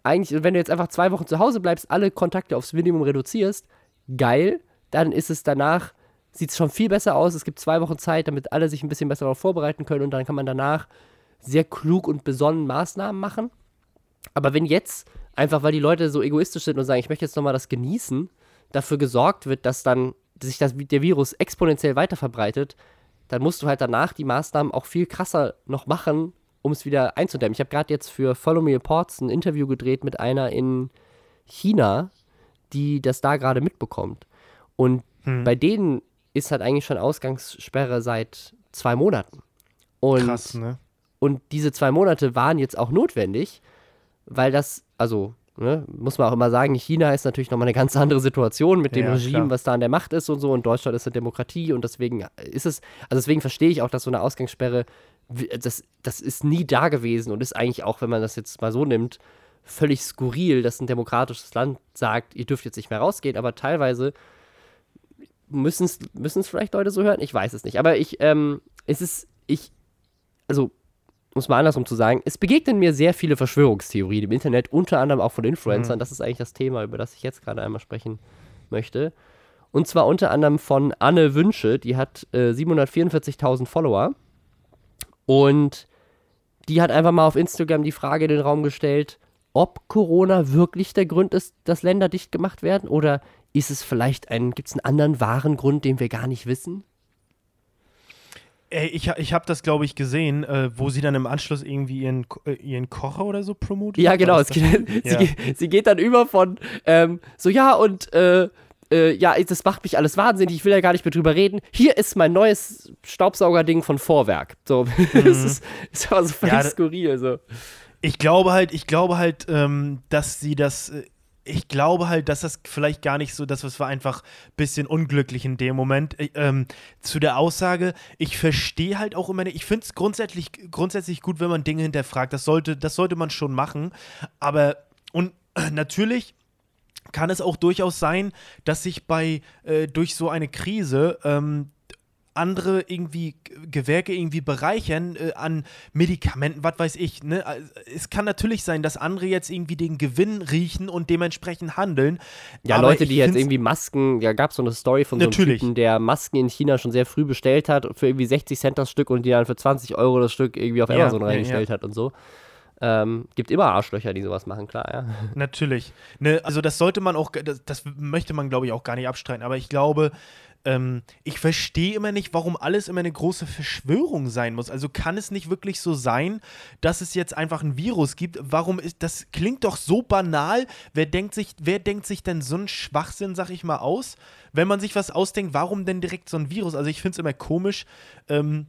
eigentlich, wenn du jetzt einfach 2 Wochen zu Hause bleibst, alle Kontakte aufs Minimum reduzierst, geil, dann ist es danach, sieht es schon viel besser aus, es gibt 2 Wochen Zeit, damit alle sich ein bisschen besser darauf vorbereiten können und dann kann man danach sehr klug und besonnen Maßnahmen machen. Aber wenn jetzt, einfach weil die Leute so egoistisch sind und sagen, ich möchte jetzt nochmal das genießen, dafür gesorgt wird, dass dann sich der Virus exponentiell weiter verbreitet, dann musst du halt danach die Maßnahmen auch viel krasser noch machen, um es wieder einzudämmen. Ich habe gerade jetzt für Follow Me Reports ein Interview gedreht mit einer in China, die das da gerade mitbekommt. Und bei denen ist halt eigentlich schon Ausgangssperre seit 2 Monaten. Und, krass, ne? Und diese 2 Monate waren jetzt auch notwendig, weil das, also ne, muss man auch immer sagen, China ist natürlich nochmal eine ganz andere Situation mit dem Regime, klar, was da an der Macht ist und so, und Deutschland ist eine Demokratie und deswegen ist es, also deswegen verstehe ich auch, dass so eine Ausgangssperre, das ist nie da gewesen und ist eigentlich auch, wenn man das jetzt mal so nimmt, völlig skurril, dass ein demokratisches Land sagt, ihr dürft jetzt nicht mehr rausgehen, aber teilweise müssen es vielleicht Leute so hören, ich weiß es nicht, aber muss mal andersrum zu sagen, es begegnen mir sehr viele Verschwörungstheorien im Internet, unter anderem auch von Influencern. Mhm. Das ist eigentlich das Thema, über das ich jetzt gerade einmal sprechen möchte. Und zwar unter anderem von Anne Wünsche, die hat 744.000 Follower. Und die hat einfach mal auf Instagram die Frage in den Raum gestellt, ob Corona wirklich der Grund ist, dass Länder dicht gemacht werden? Oder ist es vielleicht gibt es einen anderen wahren Grund, den wir gar nicht wissen? Ey, ich habe das, glaube ich, gesehen, wo sie dann im Anschluss irgendwie ihren Kocher oder so promotet. Ja, genau. Sie geht dann über von das macht mich alles wahnsinnig, ich will ja gar nicht mehr drüber reden. Hier ist mein neues Staubsaugerding von Vorwerk. So, das ist aber so völlig skurril. So. Ich glaube halt, dass das vielleicht gar nicht so, dass es war einfach ein bisschen unglücklich in dem Moment. Zu der Aussage, ich verstehe halt auch immer nicht, ich finde es grundsätzlich gut, wenn man Dinge hinterfragt. Das sollte man schon machen. Aber, und natürlich kann es auch durchaus sein, dass sich durch so eine Krise, andere irgendwie Gewerke irgendwie bereichern an Medikamenten, was weiß ich, ne? Es kann natürlich sein, dass andere jetzt irgendwie den Gewinn riechen und dementsprechend handeln. Ja, aber Leute, die jetzt irgendwie Masken, da gab es so eine Story von so einem Typen, der Masken in China schon sehr früh bestellt hat, für irgendwie 60 Cent das Stück und die dann für 20 Euro das Stück irgendwie auf Amazon reingestellt hat und so. Gibt immer Arschlöcher, die sowas machen, klar, ja. Natürlich. Ne, also das sollte man auch, das möchte man, glaube ich, auch gar nicht abstreiten, aber ich glaube, ich verstehe immer nicht, warum alles immer eine große Verschwörung sein muss. Also kann es nicht wirklich so sein, dass es jetzt einfach ein Virus gibt? Warum ist das? Klingt doch so banal. Wer denkt sich denn so einen Schwachsinn, sag ich mal, aus? Wenn man sich was ausdenkt, warum denn direkt so ein Virus? Also ich finde es immer komisch. Und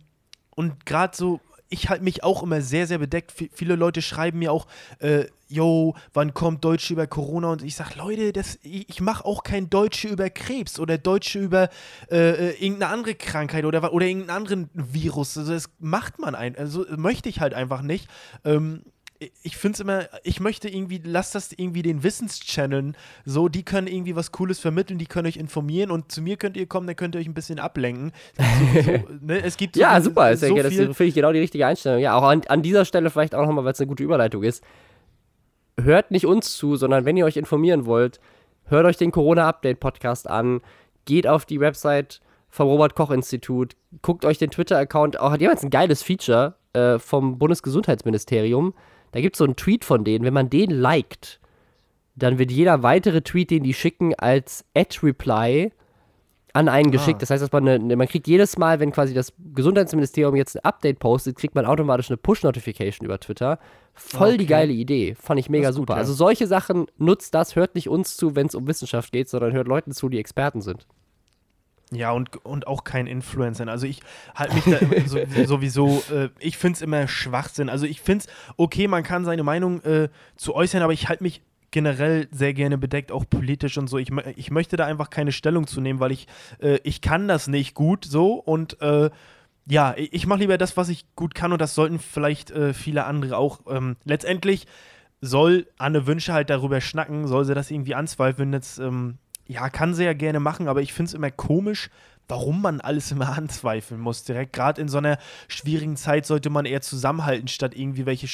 gerade so, ich halte mich auch immer sehr, sehr bedeckt. Viele Leute schreiben mir auch, yo, wann kommt Deutsche über Corona? Und ich sage, Leute, ich mache auch kein Deutsche über Krebs oder Deutsche über irgendeine andere Krankheit oder irgendeinen anderen Virus. Also das macht man also möchte ich halt einfach nicht. Ich finde es immer, ich möchte irgendwie, lasst das irgendwie den Wissenschanneln so, die können irgendwie was Cooles vermitteln, die können euch informieren und zu mir könnt ihr kommen, dann könnt ihr euch ein bisschen ablenken. Es gibt ja, super, so das finde ich genau die richtige Einstellung. Ja, auch an dieser Stelle vielleicht auch nochmal, weil es eine gute Überleitung ist. Hört nicht uns zu, sondern wenn ihr euch informieren wollt, hört euch den Corona-Update-Podcast an, geht auf die Website vom Robert-Koch-Institut, guckt euch den Twitter-Account, auch hat jemals ein geiles Feature vom Bundesgesundheitsministerium, da gibt es so einen Tweet von denen, wenn man den liked, dann wird jeder weitere Tweet, den die schicken, als Ad-Reply an einen geschickt. Das heißt, dass man kriegt jedes Mal, wenn quasi das Gesundheitsministerium jetzt ein Update postet, kriegt man automatisch eine Push-Notification über Twitter. Voll okay. Die geile Idee. Fand ich mega super. Gut, ja. Also solche Sachen, nutzt das, hört nicht uns zu, wenn es um Wissenschaft geht, sondern hört Leuten zu, die Experten sind. Ja, und auch kein Influencer. Also ich halte mich da sowieso, ich finde es immer Schwachsinn. Also ich finde es, okay, man kann seine Meinung zu äußern, aber ich halte mich generell sehr gerne bedeckt, auch politisch und so. Ich möchte da einfach keine Stellung zu nehmen, weil ich kann das nicht gut so und ich mache lieber das, was ich gut kann und das sollten vielleicht viele andere auch. Letztendlich soll Anne Wünsche halt darüber schnacken, soll sie das irgendwie anzweifeln, jetzt kann sie ja gerne machen, aber ich finde es immer komisch, warum man alles immer anzweifeln muss. Direkt gerade in so einer schwierigen Zeit sollte man eher zusammenhalten, statt irgendwie welche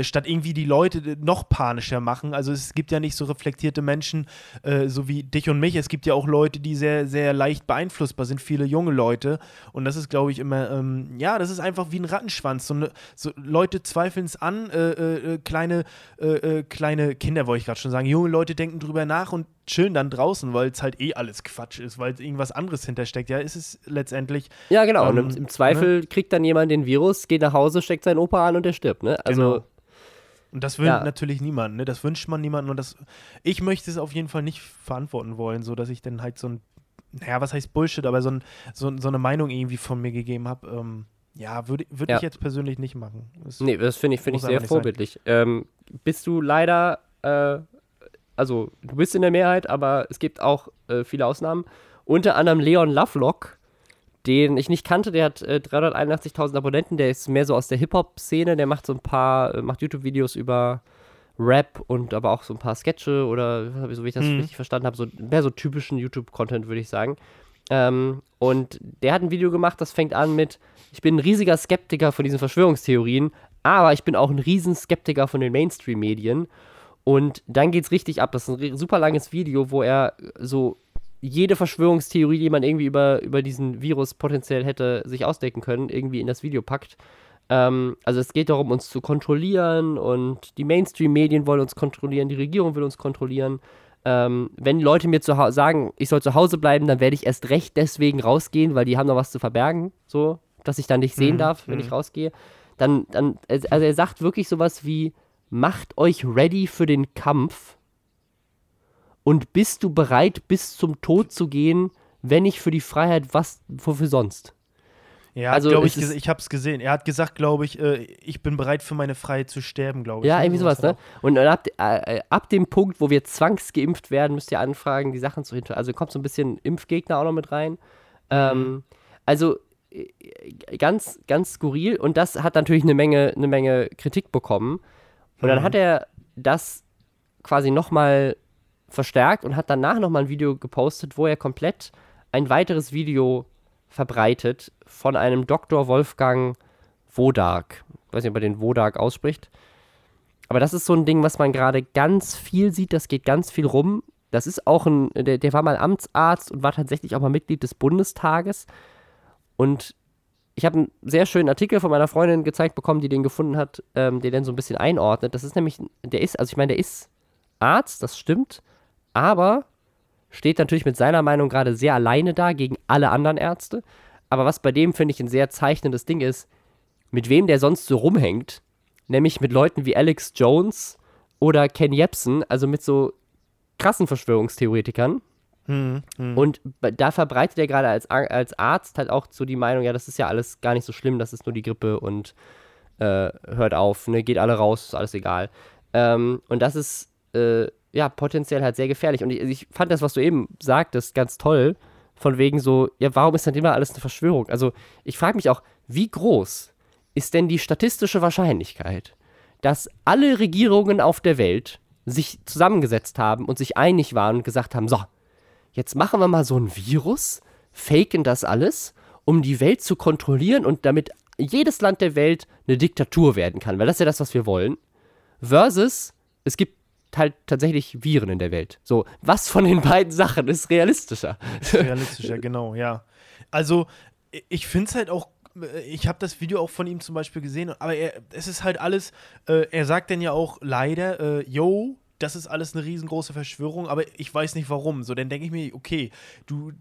statt irgendwie die Leute noch panischer machen. Also es gibt ja nicht so reflektierte Menschen, so wie dich und mich. Es gibt ja auch Leute, die sehr, sehr leicht beeinflussbar sind, viele junge Leute. Und das ist, glaube ich, immer, das ist einfach wie ein Rattenschwanz. So Leute zweifeln es an, kleine Kinder, wollte ich gerade schon sagen. Junge Leute denken drüber nach und chillen dann draußen, weil es halt alles Quatsch ist, weil irgendwas anderes hintersteckt. Ja, ist es letztendlich. Ja, genau. Und im Zweifel kriegt dann jemand den Virus, geht nach Hause, steckt seinen Opa an und der stirbt, ne? Also genau. Und das will natürlich niemand, ne? Das wünscht man niemandem und ich möchte es auf jeden Fall nicht verantworten wollen, so dass ich dann halt so ein, was heißt Bullshit, aber so eine Meinung irgendwie von mir gegeben habe. Ja, würde ich jetzt persönlich nicht machen. Das finde ich sehr vorbildlich. Bist du leider, also du bist in der Mehrheit, aber es gibt auch viele Ausnahmen. Unter anderem Leon Lovelock, den ich nicht kannte, der hat 381.000 Abonnenten, der ist mehr so aus der Hip-Hop-Szene, der macht so ein paar, macht YouTube-Videos über Rap und aber auch so ein paar Sketche oder so, wie ich das richtig verstanden habe, so, mehr so typischen YouTube-Content, würde ich sagen. Und der hat ein Video gemacht, das fängt an mit: Ich bin ein riesiger Skeptiker von diesen Verschwörungstheorien, aber ich bin auch ein riesen Skeptiker von den Mainstream-Medien. Und dann geht's richtig ab. Das ist ein super langes Video, wo er so jede Verschwörungstheorie, die man irgendwie über diesen Virus potenziell hätte sich ausdenken können, irgendwie in das Video packt. Also es geht darum, uns zu kontrollieren, und die Mainstream-Medien wollen uns kontrollieren, die Regierung will uns kontrollieren. Wenn Leute mir sagen, ich soll zu Hause bleiben, dann werde ich erst recht deswegen rausgehen, weil die haben noch was zu verbergen, so, dass ich dann nicht sehen darf, wenn ich rausgehe. Dann, also er sagt wirklich sowas wie: Macht euch ready für den Kampf und bist du bereit, bis zum Tod zu gehen, wenn nicht für die Freiheit, was wofür sonst? Ja, also, glaube ich, ich habe es gesehen. Er hat gesagt, glaube ich, ich bin bereit, für meine Freiheit zu sterben, glaube ich. Ja, irgendwie sowas, ne? Und ab dem Punkt, wo wir zwangsgeimpft werden, müsst ihr anfragen, die Sachen zu hinterfragen. Also kommt so ein bisschen Impfgegner auch noch mit rein. Also ganz, ganz skurril. Und das hat natürlich eine Menge Kritik bekommen. Und dann hat er das quasi nochmal verstärkt und hat danach nochmal ein Video gepostet, wo er komplett ein weiteres Video verbreitet von einem Dr. Wolfgang Wodark. Ich weiß nicht, ob er den Wodark ausspricht. Aber das ist so ein Ding, was man gerade ganz viel sieht, das geht ganz viel rum. Das ist auch der war mal Amtsarzt und war tatsächlich auch mal Mitglied des Bundestages. Und ich habe einen sehr schönen Artikel von meiner Freundin gezeigt bekommen, die den gefunden hat, der den so ein bisschen einordnet. Das ist nämlich, der ist Arzt, das stimmt, aber steht natürlich mit seiner Meinung gerade sehr alleine da gegen alle anderen Ärzte. Aber was bei dem, finde ich, ein sehr zeichnendes Ding ist, mit wem der sonst so rumhängt, nämlich mit Leuten wie Alex Jones oder Ken Jebsen, also mit so krassen Verschwörungstheoretikern. Und da verbreitet er gerade als Arzt halt auch so die Meinung, ja, das ist ja alles gar nicht so schlimm, das ist nur die Grippe und hört auf, ne, geht alle raus, ist alles egal. Und das ist potenziell halt sehr gefährlich. Und ich fand das, was du eben sagtest, ganz toll, von wegen so, ja, warum ist dann immer alles eine Verschwörung? Also ich frage mich auch, wie groß ist denn die statistische Wahrscheinlichkeit, dass alle Regierungen auf der Welt sich zusammengesetzt haben und sich einig waren und gesagt haben, so, jetzt machen wir mal so ein Virus, faken das alles, um die Welt zu kontrollieren und damit jedes Land der Welt eine Diktatur werden kann, weil das ist ja das, was wir wollen, versus es gibt halt tatsächlich Viren in der Welt. So, was von den beiden Sachen ist realistischer? Ist realistischer, genau, ja. Also, ich finde es halt auch, ich habe das Video auch von ihm zum Beispiel gesehen, aber es ist halt alles, er sagt dann ja auch leider, yo, das ist alles eine riesengroße Verschwörung, aber ich weiß nicht warum. So, dann denke ich mir, okay, du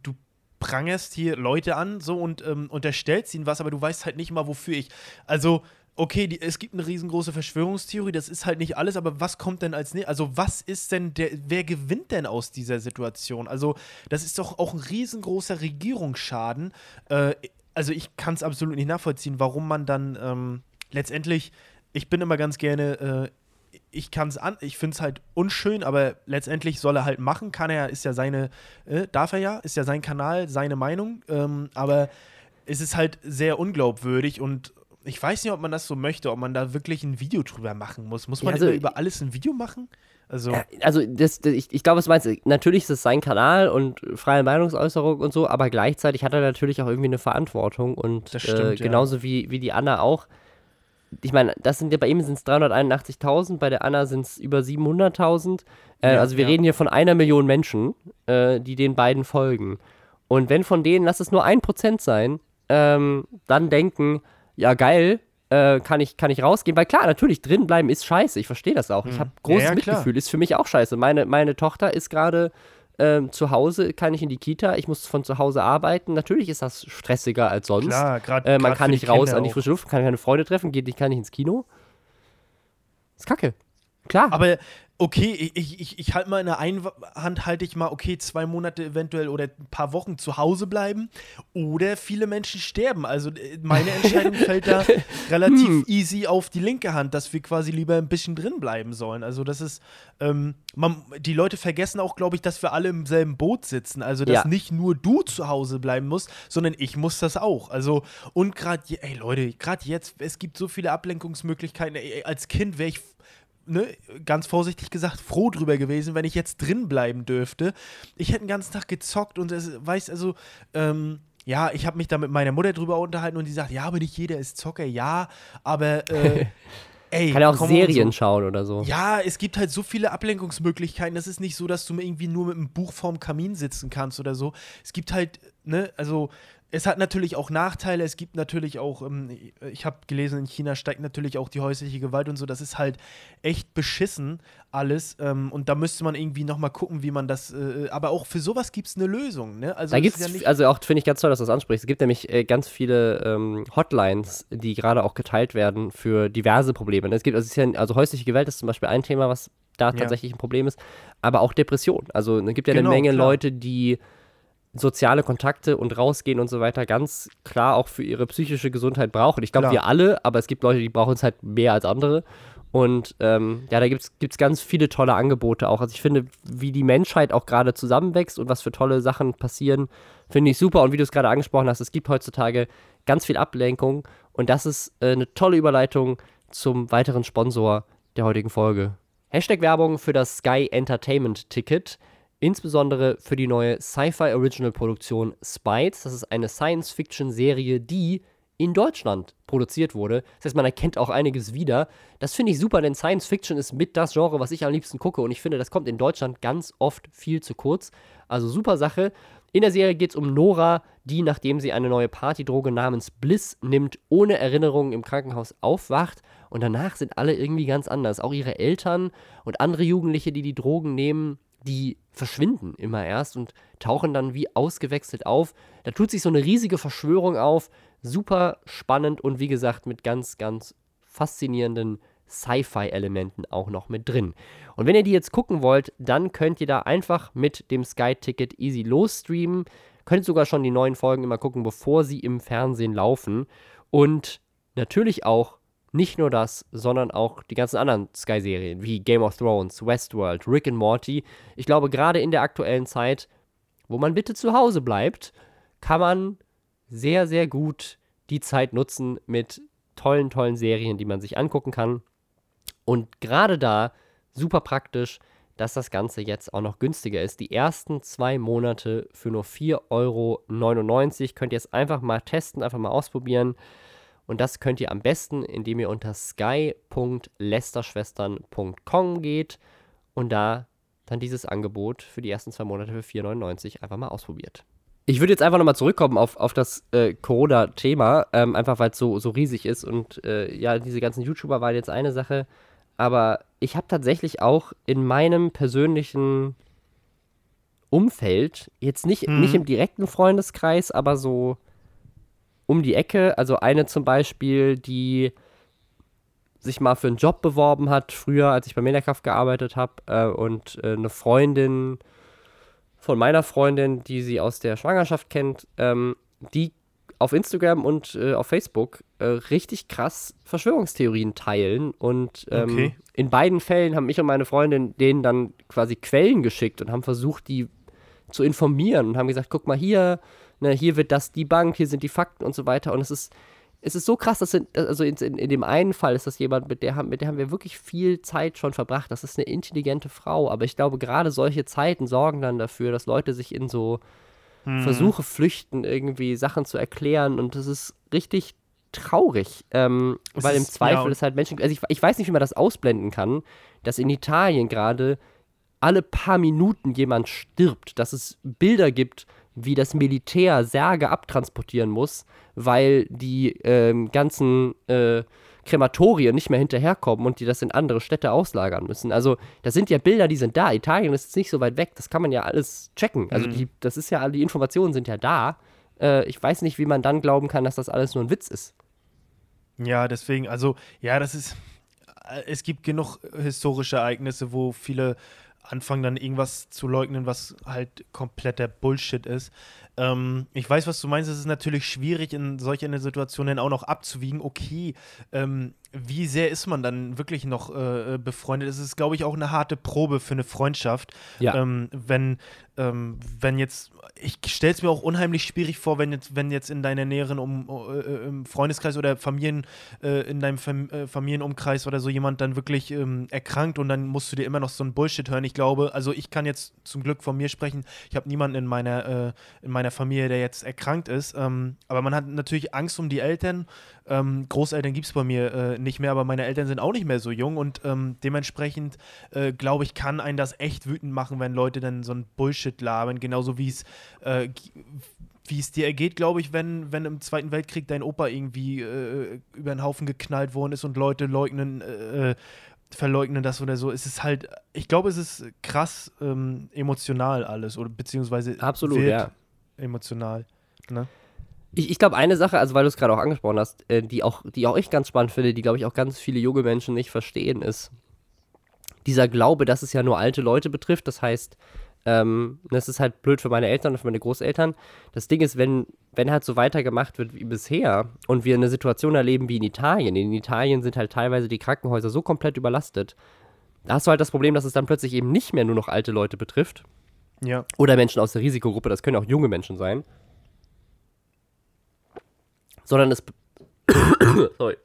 prangerst hier Leute an, so, und unterstellst ihnen was, aber du weißt halt nicht mal, wofür ich, also, okay, es gibt eine riesengroße Verschwörungstheorie, das ist halt nicht alles, aber was kommt denn als nächstes? Also was ist denn, wer gewinnt denn aus dieser Situation? Also das ist doch auch ein riesengroßer Regierungsschaden. Also ich kann es absolut nicht nachvollziehen, warum man dann letztendlich, ich bin immer ganz gerne, ich finde es halt unschön, aber letztendlich soll er halt machen, darf er ja, ist ja sein Kanal, seine Meinung, aber es ist halt sehr unglaubwürdig und ich weiß nicht, ob man das so möchte, ob man da wirklich ein Video drüber machen muss. Muss man also, über alles ein Video machen? Also ich glaube, was du meinst, natürlich ist es sein Kanal und freie Meinungsäußerung und so, aber gleichzeitig hat er natürlich auch irgendwie eine Verantwortung. Und das stimmt, genauso wie die Anna auch. Ich meine, das sind ja bei ihm sind es 381.000, bei der Anna sind es über 700.000. Also wir reden hier von 1 Million Menschen, die den beiden folgen. Und wenn von denen, lass es nur 1% sein, dann denken, ja, geil, kann ich rausgehen. Weil klar, natürlich, drin bleiben ist scheiße. Ich verstehe das auch. Ich habe großes Mitgefühl. Klar. Ist für mich auch scheiße. Meine Tochter ist gerade zu Hause, kann nicht in die Kita. Ich muss von zu Hause arbeiten. Natürlich ist das stressiger als sonst. Klar, man kann nicht raus an die frische Luft, kann keine Freunde treffen, kann nicht ins Kino. Ist kacke. Klar. Aber okay, ich halte mal in der einen Hand, okay, 2 Monate eventuell oder ein paar Wochen zu Hause bleiben oder viele Menschen sterben. Also meine Entscheidung fällt da relativ easy auf die linke Hand, dass wir quasi lieber ein bisschen drin bleiben sollen. Also das ist, die Leute vergessen auch, glaube ich, dass wir alle im selben Boot sitzen. Also dass nicht nur du zu Hause bleiben musst, sondern ich muss das auch. Also und gerade, ey Leute, gerade jetzt, es gibt so viele Ablenkungsmöglichkeiten. Ey, als Kind wäre ich, ganz vorsichtig gesagt, froh drüber gewesen, wenn ich jetzt drin bleiben dürfte. Ich hätte den ganzen Tag gezockt und ich habe mich da mit meiner Mutter drüber unterhalten und die sagt, ja, aber nicht jeder ist Zocker, ja, aber kann ja auch Serien schauen oder so. Ja, es gibt halt so viele Ablenkungsmöglichkeiten. Das ist nicht so, dass du irgendwie nur mit einem Buch vorm Kamin sitzen kannst oder so. Es gibt halt, es hat natürlich auch Nachteile, es gibt natürlich auch, ich habe gelesen, in China steigt natürlich auch die häusliche Gewalt und so, das ist halt echt beschissen alles und da müsste man irgendwie nochmal gucken, wie man das, aber auch für sowas gibt es eine Lösung, ne? Also da gibt's, auch finde ich ganz toll, dass du das ansprichst, es gibt nämlich ganz viele Hotlines, die gerade auch geteilt werden für diverse Probleme, ne? Es gibt, häusliche Gewalt ist zum Beispiel ein Thema, was da tatsächlich ein Problem ist, aber auch Depression, also es gibt ja eine Menge Leute, die soziale Kontakte und rausgehen und so weiter ganz klar auch für ihre psychische Gesundheit brauchen. Ich glaube, wir alle, aber es gibt Leute, die brauchen es halt mehr als andere. Und da gibt's ganz viele tolle Angebote auch. Also ich finde, wie die Menschheit auch gerade zusammenwächst und was für tolle Sachen passieren, finde ich super. Und wie du es gerade angesprochen hast, es gibt heutzutage ganz viel Ablenkung. Und das ist eine tolle Überleitung zum weiteren Sponsor der heutigen Folge. #Werbung für das Sky Entertainment Ticket. Insbesondere für die neue Sci-Fi-Original-Produktion Spites. Das ist eine Science-Fiction-Serie, die in Deutschland produziert wurde. Das heißt, man erkennt auch einiges wieder. Das finde ich super, denn Science-Fiction ist mit das Genre, was ich am liebsten gucke. Und ich finde, das kommt in Deutschland ganz oft viel zu kurz. Also super Sache. In der Serie geht es um Nora, die, nachdem sie eine neue Partydroge namens Bliss nimmt, ohne Erinnerungen im Krankenhaus aufwacht. Und danach sind alle irgendwie ganz anders. Auch ihre Eltern und andere Jugendliche, die die Drogen nehmen, die verschwinden immer erst und tauchen dann wie ausgewechselt auf. Da tut sich so eine riesige Verschwörung auf. Super spannend und wie gesagt mit ganz, ganz faszinierenden Sci-Fi-Elementen auch noch mit drin. Und wenn ihr die jetzt gucken wollt, dann könnt ihr da einfach mit dem Sky-Ticket easy losstreamen. Könnt sogar schon die neuen Folgen immer gucken, bevor sie im Fernsehen laufen. Und natürlich auch nicht nur das, sondern auch die ganzen anderen Sky-Serien wie Game of Thrones, Westworld, Rick and Morty. Ich glaube, gerade in der aktuellen Zeit, wo man bitte zu Hause bleibt, kann man sehr, sehr gut die Zeit nutzen mit tollen, tollen Serien, die man sich angucken kann. Und gerade da super praktisch, dass das Ganze jetzt auch noch günstiger ist. Die ersten 2 Monate für nur 4,99 €. Könnt ihr es einfach mal testen, einfach mal ausprobieren. Und das könnt ihr am besten, indem ihr unter sky.lesterschwestern.com geht und da dann dieses Angebot für die ersten 2 Monate für 4,99 € einfach mal ausprobiert. Ich würde jetzt einfach nochmal zurückkommen auf das Corona-Thema, einfach weil es so riesig ist. Und diese ganzen YouTuber waren jetzt eine Sache. Aber ich habe tatsächlich auch in meinem persönlichen Umfeld, jetzt nicht im direkten Freundeskreis, aber so um die Ecke, also eine zum Beispiel, die sich mal für einen Job beworben hat, früher, als ich bei Mediakraft gearbeitet habe, und eine Freundin von meiner Freundin, die sie aus der Schwangerschaft kennt, die auf Instagram und auf Facebook richtig krass Verschwörungstheorien teilen und in beiden Fällen haben ich und meine Freundin denen dann quasi Quellen geschickt und haben versucht, die zu informieren und haben gesagt, guck mal hier, hier wird das debunked, hier sind die Fakten und so weiter. Und es ist so krass, dass in dem einen Fall ist das jemand, mit der haben wir wirklich viel Zeit schon verbracht. Das ist eine intelligente Frau. Aber ich glaube, gerade solche Zeiten sorgen dann dafür, dass Leute sich in so Versuche flüchten, irgendwie Sachen zu erklären. Und das ist richtig traurig, weil im Zweifel ist halt Menschen. Also ich weiß nicht, wie man das ausblenden kann, dass in Italien gerade alle paar Minuten jemand stirbt, dass es Bilder gibt, wie das Militär Särge abtransportieren muss, weil die ganzen Krematorien nicht mehr hinterherkommen und die das in andere Städte auslagern müssen. Also das sind ja Bilder, die sind da. Italien ist jetzt nicht so weit weg, das kann man ja alles checken. Also die Informationen sind ja da. Ich weiß nicht, wie man dann glauben kann, dass das alles nur ein Witz ist. Ja, deswegen, das ist es gibt genug historische Ereignisse, wo viele anfangen dann irgendwas zu leugnen, was halt kompletter Bullshit ist. Ich weiß, was du meinst, es ist natürlich schwierig, in solch einer Situation dann auch noch abzuwiegen, okay, wie sehr ist man dann wirklich noch befreundet? Es ist, glaube ich, auch eine harte Probe für eine Freundschaft. Ja. Wenn jetzt, ich stelle es mir auch unheimlich schwierig vor, wenn jetzt in deiner näheren im Freundeskreis oder in deinem Familienumkreis oder so jemand dann wirklich erkrankt und dann musst du dir immer noch so einen Bullshit hören. Ich glaube, also ich kann jetzt zum Glück von mir sprechen, ich habe niemanden in meiner Familie, der jetzt erkrankt ist, aber man hat natürlich Angst um die Eltern. Großeltern gibt es bei mir nicht mehr, aber meine Eltern sind auch nicht mehr so jung und dementsprechend, glaube ich, kann einen das echt wütend machen, wenn Leute dann so einen Bullshit labern, genauso wie es dir ergeht, glaube ich, wenn im Zweiten Weltkrieg dein Opa irgendwie über den Haufen geknallt worden ist und Leute verleugnen das oder so. Es ist halt, ich glaube, es ist krass emotional alles oder beziehungsweise absolut, ja, emotional, ne? Ich glaube, eine Sache, also weil du es gerade auch angesprochen hast, die auch ich ganz spannend finde, die, glaube ich, auch ganz viele junge Menschen nicht verstehen, ist dieser Glaube, dass es ja nur alte Leute betrifft. Das heißt, das ist halt blöd für meine Eltern und für meine Großeltern. Das Ding ist, wenn halt so weitergemacht wird wie bisher und wir eine Situation erleben wie in Italien. In Italien sind halt teilweise die Krankenhäuser so komplett überlastet. Da hast du halt das Problem, dass es dann plötzlich eben nicht mehr nur noch alte Leute betrifft. Ja. Oder Menschen aus der Risikogruppe, das können auch junge Menschen sein. Sondern es... Sorry.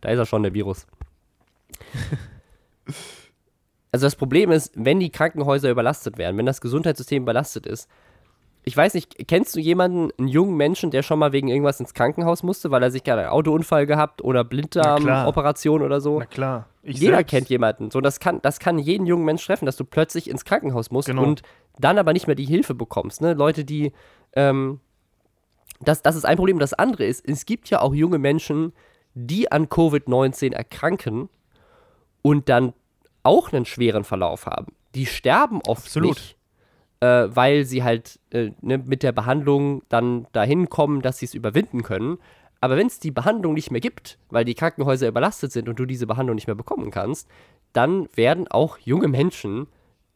Da ist er schon, der Virus. Also das Problem ist, wenn die Krankenhäuser überlastet werden, wenn das Gesundheitssystem überlastet ist, ich weiß nicht, kennst du jemanden, einen jungen Menschen, der schon mal wegen irgendwas ins Krankenhaus musste, weil er sich gerade einen Autounfall gehabt oder Blinddarmoperation oder so? Na klar. Jeder kennt jemanden. So, das kann jeden jungen Menschen treffen, dass du plötzlich ins Krankenhaus musst, genau, und dann aber nicht mehr die Hilfe bekommst. Ne? Leute, die... Das ist ein Problem. Das andere ist, es gibt ja auch junge Menschen, die an Covid-19 erkranken und dann auch einen schweren Verlauf haben. Die sterben oft nicht, weil sie halt mit der Behandlung dann dahin kommen, dass sie es überwinden können. Aber wenn es die Behandlung nicht mehr gibt, weil die Krankenhäuser überlastet sind und du diese Behandlung nicht mehr bekommen kannst, dann werden auch junge Menschen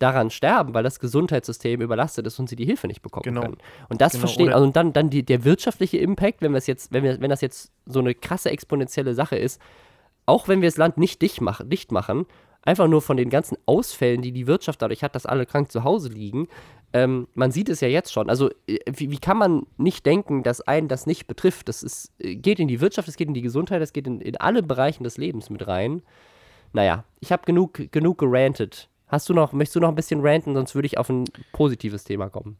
daran sterben, weil das Gesundheitssystem überlastet ist und sie die Hilfe nicht bekommen, genau, können. Und das, genau, verstehen, also dann der wirtschaftliche Impact, wenn das jetzt so eine krasse exponentielle Sache ist, auch wenn wir das Land nicht dicht machen, einfach nur von den ganzen Ausfällen, die Wirtschaft dadurch hat, dass alle krank zu Hause liegen, man sieht es ja jetzt schon. Also wie kann man nicht denken, dass einen das nicht betrifft? Das ist, geht in die Wirtschaft, es geht in die Gesundheit, es geht in alle Bereichen des Lebens mit rein. Naja, ich habe genug gerantet. Möchtest du noch ein bisschen ranten, sonst würde ich auf ein positives Thema kommen.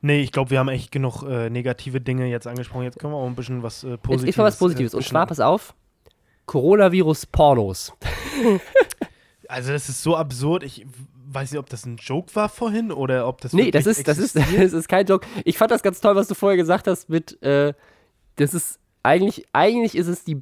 Nee, ich glaube, wir haben echt genug negative Dinge jetzt angesprochen. Jetzt können wir auch ein bisschen was Positives. Jetzt ich mal was Positives. Und zwar, pass auf, Coronavirus-Pornos. Also das ist so absurd. Ich weiß nicht, ob das ein Joke war vorhin oder ob das... Nee, das ist kein Joke. Ich fand das ganz toll, was du vorher gesagt hast mit, das ist eigentlich ist es die,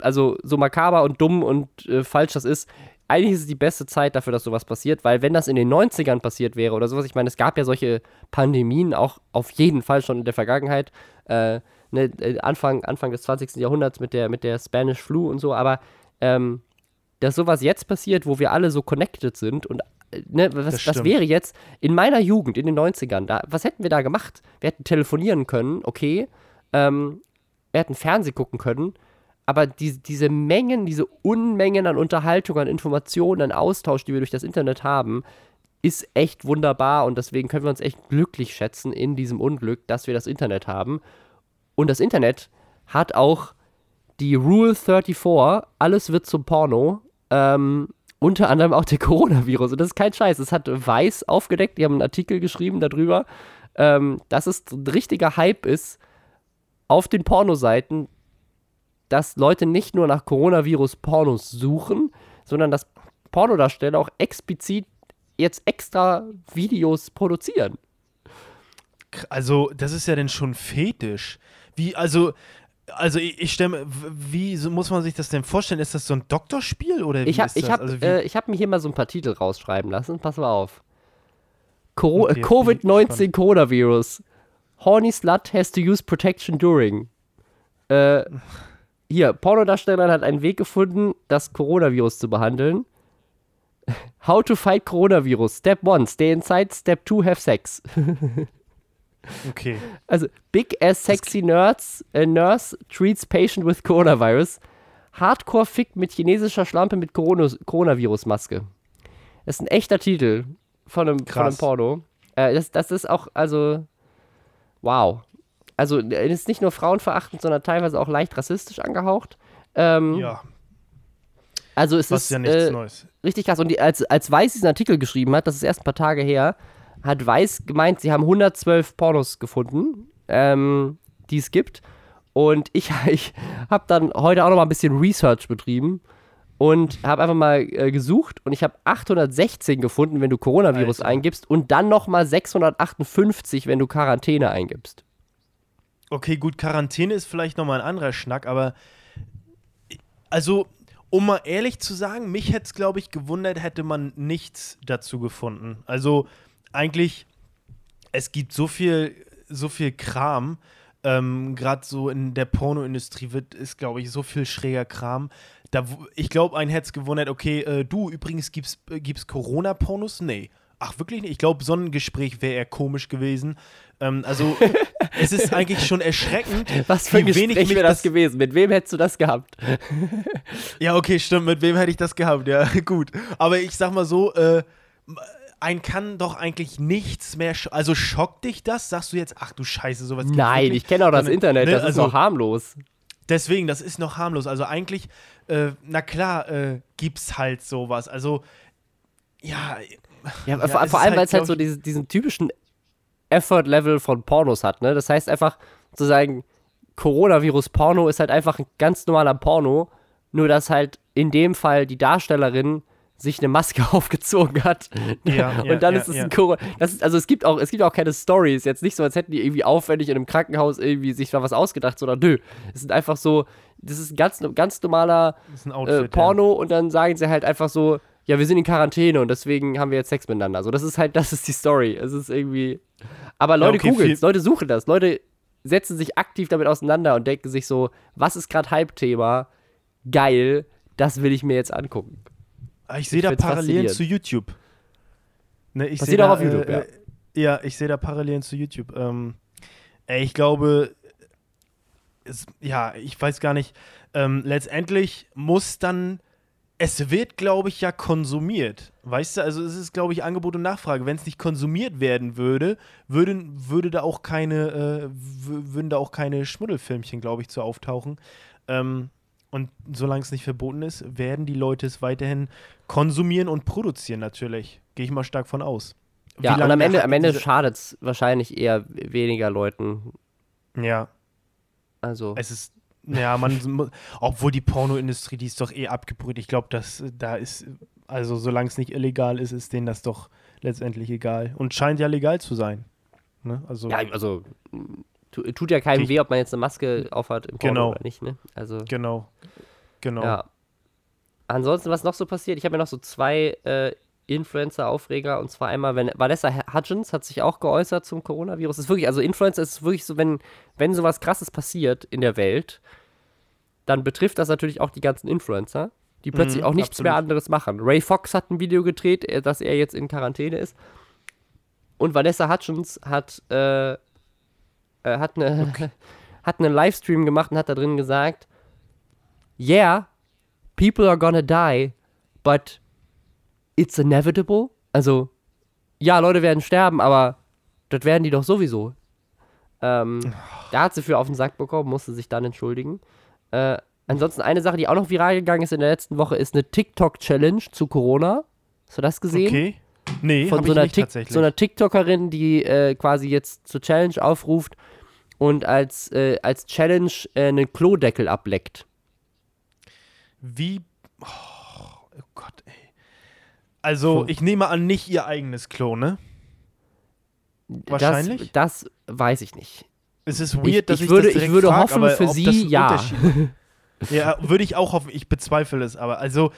also so makaber und dumm und falsch das ist, eigentlich ist es die beste Zeit dafür, dass sowas passiert, weil wenn das in den 90ern passiert wäre oder sowas, ich meine, es gab ja solche Pandemien auch auf jeden Fall schon in der Vergangenheit, Anfang des 20. Jahrhunderts mit der Spanish Flu und so, aber dass sowas jetzt passiert, wo wir alle so connected sind und das wäre jetzt in meiner Jugend, in den 90ern, was hätten wir da gemacht? Wir hätten telefonieren können, okay, wir hätten Fernsehen gucken können, aber diese Mengen, diese Unmengen an Unterhaltung, an Informationen, an Austausch, die wir durch das Internet haben, ist echt wunderbar und deswegen können wir uns echt glücklich schätzen in diesem Unglück, dass wir das Internet haben. Und das Internet hat auch die Rule 34, alles wird zum Porno, unter anderem auch der Coronavirus. Und das ist kein Scheiß, das hat Weiß aufgedeckt, die haben einen Artikel geschrieben darüber, dass es ein richtiger Hype ist auf den Pornoseiten, dass Leute nicht nur nach Coronavirus-Pornos suchen, sondern dass Pornodarsteller auch explizit jetzt extra Videos produzieren. Also, das ist ja denn schon fetisch. Wie, also ich stelle mir, wie muss man sich das denn vorstellen? Ist das so ein Doktorspiel oder wie ist das? Ich hab mir hier mal so ein paar Titel rausschreiben lassen. Pass mal auf. Okay, Covid-19 Coronavirus. Horny Slut has to use protection during. Hier, Pornodarstellerin hat einen Weg gefunden, das Coronavirus zu behandeln. How to fight Coronavirus. Step 1, stay inside. Step 2, have sex. Okay. Also, big ass sexy nurse treats patient with coronavirus. Hardcore fickt mit chinesischer Schlampe mit Coronavirus-Maske. Das ist ein echter Titel von einem Porno. Das ist auch, also, wow. Also, es ist nicht nur frauenverachtend, sondern teilweise auch leicht rassistisch angehaucht. Ja. Also es ist ja nichts Neues. Richtig krass. Und als Weiß diesen Artikel geschrieben hat, das ist erst ein paar Tage her, hat Weiß gemeint, sie haben 112 Pornos gefunden, die es gibt. Und ich habe dann heute auch noch mal ein bisschen Research betrieben und habe einfach mal gesucht. Und ich habe 816 gefunden, wenn du Coronavirus eingibst. Und dann noch mal 658, wenn du Quarantäne eingibst. Okay, gut, Quarantäne ist vielleicht noch mal ein anderer Schnack. Aber also... Um mal ehrlich zu sagen, mich hätte es, glaube ich, gewundert, hätte man nichts dazu gefunden. Also eigentlich, es gibt so viel Kram, gerade so in der Pornoindustrie ist, glaube ich, so viel schräger Kram. Ich glaube, einen hätte es gewundert, okay, du, übrigens, gibt's Corona-Pornos? Nee. Ach, wirklich nicht? Ich glaube, so ein Gespräch wäre eher komisch gewesen. Also, es ist eigentlich schon erschreckend. Was für ein Gespräch wäre das gewesen? Mit wem hättest du das gehabt? Ja, okay, stimmt. Mit wem hätte ich das gehabt? Ja, gut. Aber ich sag mal so, ein kann doch eigentlich nichts mehr... Also, schockt dich das? Sagst du jetzt, ach du Scheiße, sowas gibt's wirklich? Nein, ich kenne auch das Internet. Das ist noch harmlos. Deswegen, das ist noch harmlos. Also, eigentlich, na klar, gibt's halt sowas. Also, ja... Ja, vor allem, weil es halt so diesen typischen Effort-Level von Pornos hat, ne? Das heißt einfach zu sagen, Coronavirus-Porno ist halt einfach ein ganz normaler Porno, nur dass halt in dem Fall die Darstellerin sich eine Maske aufgezogen hat. Ja, und dann ist es ein Corona. Also es gibt auch keine Stories. Jetzt nicht so, als hätten die irgendwie aufwendig in einem Krankenhaus irgendwie sich da was ausgedacht, sondern nö. Es sind einfach so, das ist ein ganz normaler Outfit, Porno und dann sagen sie halt einfach so, ja, wir sind in Quarantäne und deswegen haben wir jetzt Sex miteinander. So, das ist die Story. Es ist irgendwie. Aber Leute googeln es, Leute suchen das, Leute setzen sich aktiv damit auseinander und denken sich so, was ist gerade Hype-Thema? Geil, das will ich mir jetzt angucken. Ich sehe da Parallelen zu YouTube. Ne, ich sehe da auf YouTube, ja, ich sehe da Parallelen zu YouTube. Ich glaube, ich weiß gar nicht. Letztendlich muss dann. Es wird, glaube ich, ja konsumiert. Weißt du, also es ist, glaube ich, Angebot und Nachfrage. Wenn es nicht konsumiert werden würden da auch keine Schmuddelfilmchen, glaube ich, zu auftauchen. Und solange es nicht verboten ist, werden die Leute es weiterhin konsumieren und produzieren natürlich. Gehe ich mal stark von aus. Ja, und am Ende schadet es wahrscheinlich eher weniger Leuten. Ja. Also. Es ist. Ja, obwohl die Pornoindustrie, die ist doch eh abgebrüht. Ich glaube, also solange es nicht illegal ist, ist denen das doch letztendlich egal. Und scheint ja legal zu sein. Ne? Also, ja, also tut ja keinem weh, ob man jetzt eine Maske aufhat im Porno oder nicht. Ne? Also, genau. Ja. Ansonsten, was noch so passiert? Ich habe ja noch so zwei Influencer-Aufreger. Und zwar einmal, wenn Vanessa Hudgens hat sich auch geäußert zum Coronavirus. Das ist wirklich, also Influencer ist wirklich so, wenn sowas Krasses passiert in der Welt, dann betrifft das natürlich auch die ganzen Influencer, die plötzlich auch nichts mehr anderes machen. Ray Fox hat ein Video gedreht, dass er jetzt in Quarantäne ist. Und Vanessa Hudgens hat einen Livestream gemacht und hat da drin gesagt, yeah, people are gonna die, but it's inevitable. Also, ja, Leute werden sterben, aber das werden die doch sowieso. Da hat sie für auf den Sack bekommen, musste sich dann entschuldigen. Ansonsten eine Sache, die auch noch viral gegangen ist in der letzten Woche, ist eine TikTok-Challenge zu Corona. Hast du das gesehen? Okay. Nee, von so einer tatsächlich. So einer TikTokerin, die quasi jetzt zur Challenge aufruft und als Challenge einen Klodeckel ableckt. Wie? Oh Gott, ey. Also, ich nehme an, nicht ihr eigenes Klo, ne? Wahrscheinlich? Das weiß ich nicht. Es ist weird, dass ich würde frag, hoffen, aber für sie, ja. Ja, würde ich auch hoffen. Ich bezweifle es aber. Also,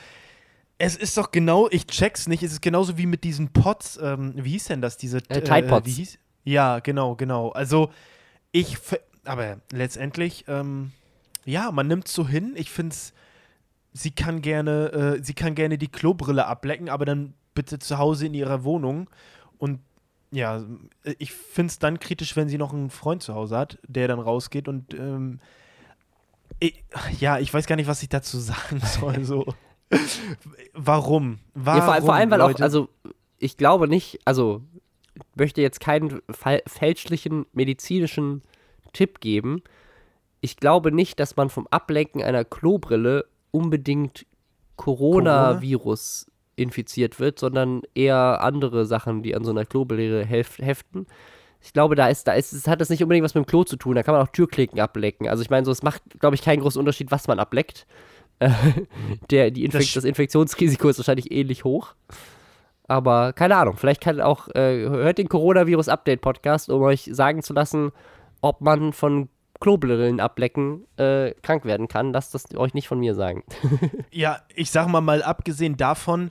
es ist doch genau, ich check's nicht, es ist genauso wie mit diesen Pots, wie hieß denn das? Diese Tide Pots. Ja, genau. Also, aber letztendlich, ja, man nimmt es so hin. Ich finde es, sie kann gerne die Klobrille ablecken, aber dann bitte zu Hause in ihrer Wohnung. Und ja, ich finde es dann kritisch, wenn sie noch einen Freund zu Hause hat, der dann rausgeht und ich weiß gar nicht, was ich dazu sagen soll. So. Warum? Ja, vor allem, weil Leute? Auch, also ich glaube nicht, also möchte jetzt keinen fälschlichen medizinischen Tipp geben. Ich glaube nicht, dass man vom Ablenken einer Klobrille unbedingt Coronavirus infiziert wird, sondern eher andere Sachen, die an so einer Klobrille heften. Ich glaube, hat das nicht unbedingt was mit dem Klo zu tun. Da kann man auch Türklinken ablecken. Also ich meine, so, es macht, glaube ich, keinen großen Unterschied, was man ableckt. Das Infektionsrisiko ist wahrscheinlich ähnlich hoch. Aber keine Ahnung, vielleicht kann auch, hört den Corona-Virus-Update-Podcast, um euch sagen zu lassen, ob man von Klobrillen ablecken krank werden kann. Lasst das euch nicht von mir sagen. Ja, ich sag mal abgesehen davon,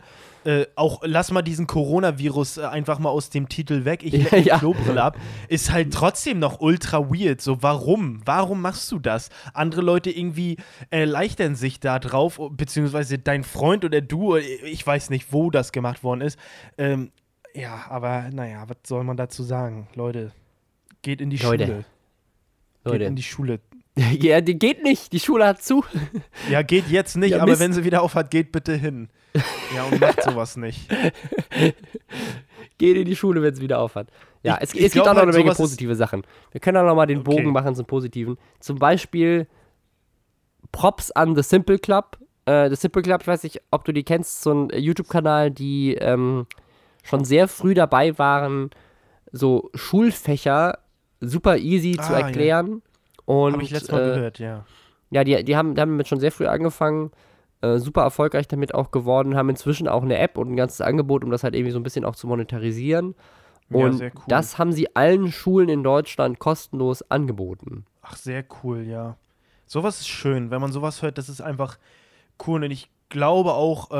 auch lass mal diesen Coronavirus einfach mal aus dem Titel weg. Ich lecke die Klobrille ab. Ist halt trotzdem noch ultra weird. So, warum? Warum machst du das? Andere Leute irgendwie erleichtern sich da drauf, beziehungsweise dein Freund oder du, ich weiß nicht, wo das gemacht worden ist. Ja, aber naja, was soll man dazu sagen? Leute, geht in die Schule. Geht in die Schule. Ja, die geht nicht. Die Schule hat zu. Ja, geht jetzt nicht. Ja, aber Mist. Wenn sie wieder auf hat, geht bitte hin. Ja, und macht sowas nicht. Geht in die Schule, wenn sie wieder auf hat. Ja, es gibt auch noch eine Menge positive Sachen. Wir können auch noch mal den Bogen machen zum Positiven. Zum Beispiel Props an The Simple Club. The Simple Club, ich weiß nicht, ob du die kennst, so ein YouTube-Kanal, die schon sehr früh dabei waren, so Schulfächer super easy zu erklären. Ja. Habe ich letztes Mal gehört, ja. Ja, die haben damit schon sehr früh angefangen, super erfolgreich damit auch geworden, haben inzwischen auch eine App und ein ganzes Angebot, um das halt irgendwie so ein bisschen auch zu monetarisieren. Und ja, sehr cool. Das haben sie allen Schulen in Deutschland kostenlos angeboten. Ach, sehr cool, ja. Sowas ist schön, wenn man sowas hört, das ist einfach cool. Und ich glaube auch,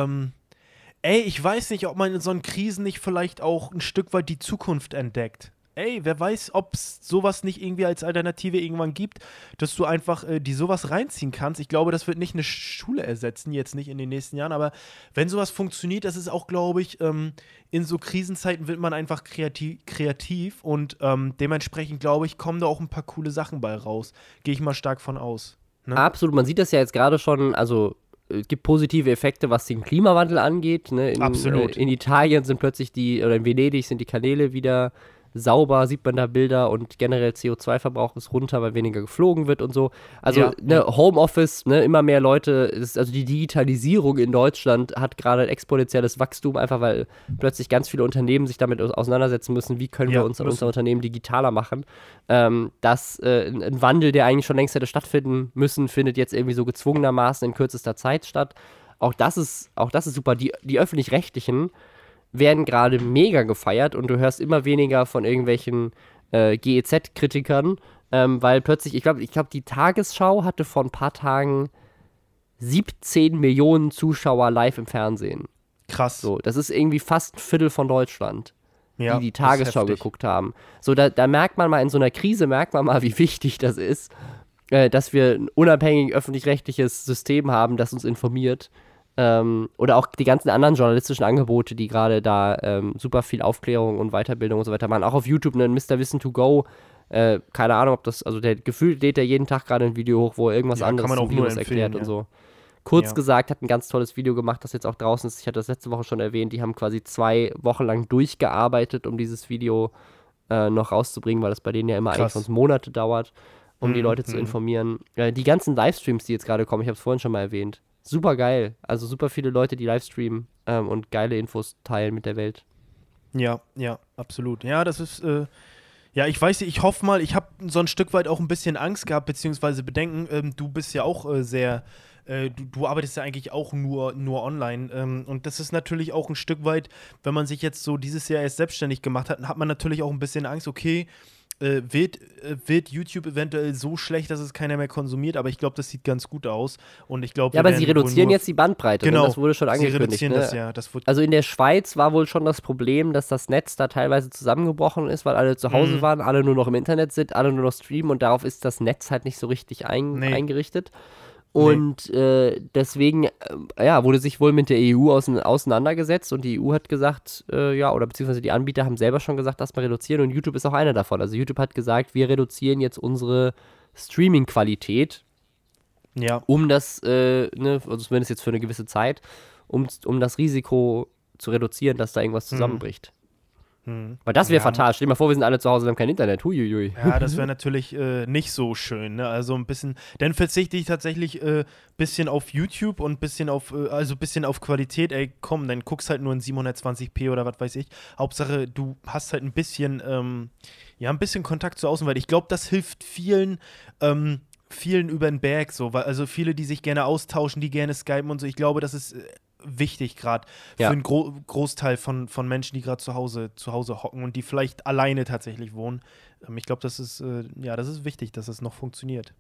ich weiß nicht, ob man in so einen Krisen nicht vielleicht auch ein Stück weit die Zukunft entdeckt. Ey, wer weiß, ob es sowas nicht irgendwie als Alternative irgendwann gibt, dass du einfach die sowas reinziehen kannst. Ich glaube, das wird nicht eine Schule ersetzen, jetzt nicht in den nächsten Jahren, aber wenn sowas funktioniert, das ist auch, glaube ich, in so Krisenzeiten wird man einfach kreativ und dementsprechend, glaube ich, kommen da auch ein paar coole Sachen bei raus. Gehe ich mal stark von aus. Ne? Absolut, man sieht das ja jetzt gerade schon, also es gibt positive Effekte, was den Klimawandel angeht. Ne? Absolut. In Italien sind plötzlich oder in Venedig sind die Kanäle wieder sauber, sieht man da Bilder und generell CO2-Verbrauch ist runter, weil weniger geflogen wird und so. Also ja, ne, Homeoffice, ne, immer mehr Leute, also die Digitalisierung in Deutschland hat gerade ein exponentielles Wachstum, einfach weil plötzlich ganz viele Unternehmen sich damit auseinandersetzen müssen, wie können wir unser Unternehmen digitaler machen. Ein Wandel, der eigentlich schon längst hätte stattfinden müssen, findet jetzt irgendwie so gezwungenermaßen in kürzester Zeit statt. Auch das ist super. Die Öffentlich-Rechtlichen werden gerade mega gefeiert und du hörst immer weniger von irgendwelchen GEZ-Kritikern, weil plötzlich, ich glaube, die Tagesschau hatte vor ein paar Tagen 17 Millionen Zuschauer live im Fernsehen. Krass. So, das ist irgendwie fast ein Viertel von Deutschland, ja, die Tagesschau geguckt haben. So, da merkt man mal, in so einer Krise merkt man mal, wie wichtig das ist, dass wir ein unabhängig öffentlich-rechtliches System haben, das uns informiert. Oder auch die ganzen anderen journalistischen Angebote, die gerade da super viel Aufklärung und Weiterbildung und so weiter machen. Auch auf YouTube einen Mr. Wissen to Go. Keine Ahnung, ob das, also der gefühlt lädt er jeden Tag gerade ein Video hoch, wo er irgendwas anderes zum Virus erklärt und so. Kurz gesagt, hat ein ganz tolles Video gemacht, das jetzt auch draußen ist. Ich hatte das letzte Woche schon erwähnt. Die haben quasi 2 Wochen lang durchgearbeitet, um dieses Video noch rauszubringen, weil das bei denen ja immer eigentlich sonst Monate dauert, um die Leute zu informieren. Die ganzen Livestreams, die jetzt gerade kommen, ich habe es vorhin schon mal erwähnt. Super geil. Also super viele Leute, die livestreamen und geile Infos teilen mit der Welt. Ja, absolut. Ja, das ist, ich weiß nicht, ich hoffe mal, ich habe so ein Stück weit auch ein bisschen Angst gehabt, beziehungsweise Bedenken. Du bist ja auch du arbeitest ja eigentlich auch nur online. Und das ist natürlich auch ein Stück weit, wenn man sich jetzt so dieses Jahr erst selbstständig gemacht hat, hat man natürlich auch ein bisschen Angst, okay, wird YouTube eventuell so schlecht, dass es keiner mehr konsumiert, aber ich glaube, das sieht ganz gut aus. Und ich glaub, ja, aber sie reduzieren jetzt die Bandbreite, genau, das wurde schon angekündigt. Sie reduzieren das, ja. Das also in der Schweiz war wohl schon das Problem, dass das Netz da teilweise zusammengebrochen ist, weil alle zu Hause waren, alle nur noch im Internet sind, alle nur noch streamen und darauf ist das Netz halt nicht so richtig eingerichtet. Und deswegen wurde sich wohl mit der EU auseinandergesetzt und die EU hat gesagt, oder beziehungsweise die Anbieter haben selber schon gesagt, erstmal reduzieren und YouTube ist auch einer davon. Also YouTube hat gesagt, wir reduzieren jetzt unsere Streaming-Qualität, um das, also zumindest jetzt für eine gewisse Zeit, um das Risiko zu reduzieren, dass da irgendwas zusammenbricht. Weil das wäre fatal. Stell dir mal vor, wir sind alle zu Hause und haben kein Internet. Huiuiui. Ja, das wäre natürlich nicht so schön. Ne? Also ein bisschen, dann verzichte ich tatsächlich ein bisschen auf YouTube und ein bisschen auf, Qualität. Ey, komm, dann guckst halt nur in 720p oder was weiß ich. Hauptsache, du hast halt ein bisschen, ein bisschen Kontakt zur Außenwelt. Ich glaube, das hilft vielen über den Berg. So. Also viele, die sich gerne austauschen, die gerne skypen und so. Ich glaube, das ist wichtig gerade für einen Großteil von Menschen, die gerade zu Hause hocken und die vielleicht alleine tatsächlich wohnen. Ich glaube, das ist wichtig, dass das noch funktioniert.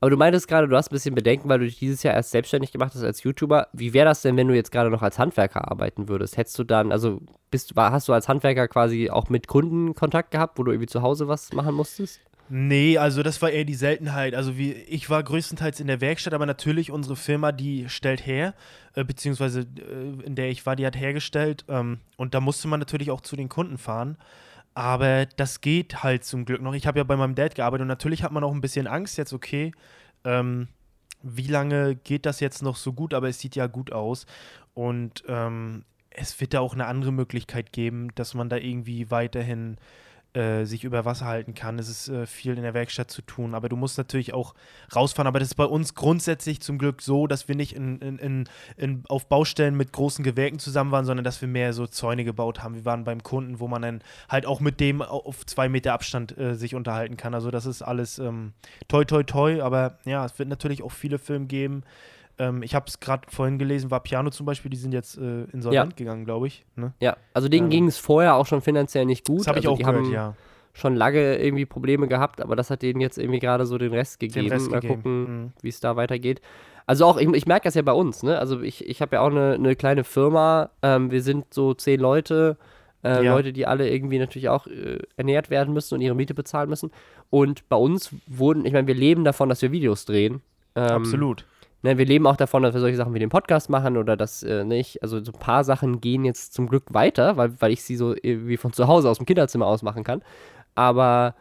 Aber du meintest gerade, du hast ein bisschen Bedenken, weil du dich dieses Jahr erst selbstständig gemacht hast als YouTuber. Wie wäre das denn, wenn du jetzt gerade noch als Handwerker arbeiten würdest? Hättest du dann, hast du als Handwerker quasi auch mit Kunden Kontakt gehabt, wo du irgendwie zu Hause was machen musstest? Nee, also das war eher die Seltenheit. Also ich war größtenteils in der Werkstatt, aber natürlich unsere Firma, die stellt her, beziehungsweise in der ich war, die hat hergestellt. Und da musste man natürlich auch zu den Kunden fahren. Aber das geht halt zum Glück noch. Ich habe ja bei meinem Dad gearbeitet und natürlich hat man auch ein bisschen Angst jetzt, okay, wie lange geht das jetzt noch so gut? Aber es sieht ja gut aus. Und es wird da auch eine andere Möglichkeit geben, dass man da irgendwie weiterhin sich über Wasser halten kann. Es ist viel in der Werkstatt zu tun, aber du musst natürlich auch rausfahren. Aber das ist bei uns grundsätzlich zum Glück so, dass wir nicht auf Baustellen mit großen Gewerken zusammen waren, sondern dass wir mehr so Zäune gebaut haben. Wir waren beim Kunden, wo man dann halt auch mit dem auf 2 Meter Abstand sich unterhalten kann. Also das ist alles toi, toi, toi. Aber ja, es wird natürlich auch viele Filme geben. Ich habe es gerade vorhin gelesen, war Piano zum Beispiel, die sind jetzt insolvent gegangen, glaube ich. Ne? Ja, also denen ging es vorher auch schon finanziell nicht gut. Das habe ich auch gehört, ja. Schon lange irgendwie Probleme gehabt, aber das hat denen jetzt irgendwie gerade so den Rest gegeben. Gucken, wie es da weitergeht. Also auch, ich merke das ja bei uns, ne? Also ich habe ja auch eine kleine Firma, wir sind so 10 Leute, Leute, die alle irgendwie natürlich auch ernährt werden müssen und ihre Miete bezahlen müssen. Und bei uns wir leben davon, dass wir Videos drehen. Absolut. Ne, wir leben auch davon, dass wir solche Sachen wie den Podcast machen oder das nicht. Also so ein paar Sachen gehen jetzt zum Glück weiter, weil ich sie so wie von zu Hause aus dem Kinderzimmer aus machen kann. Aber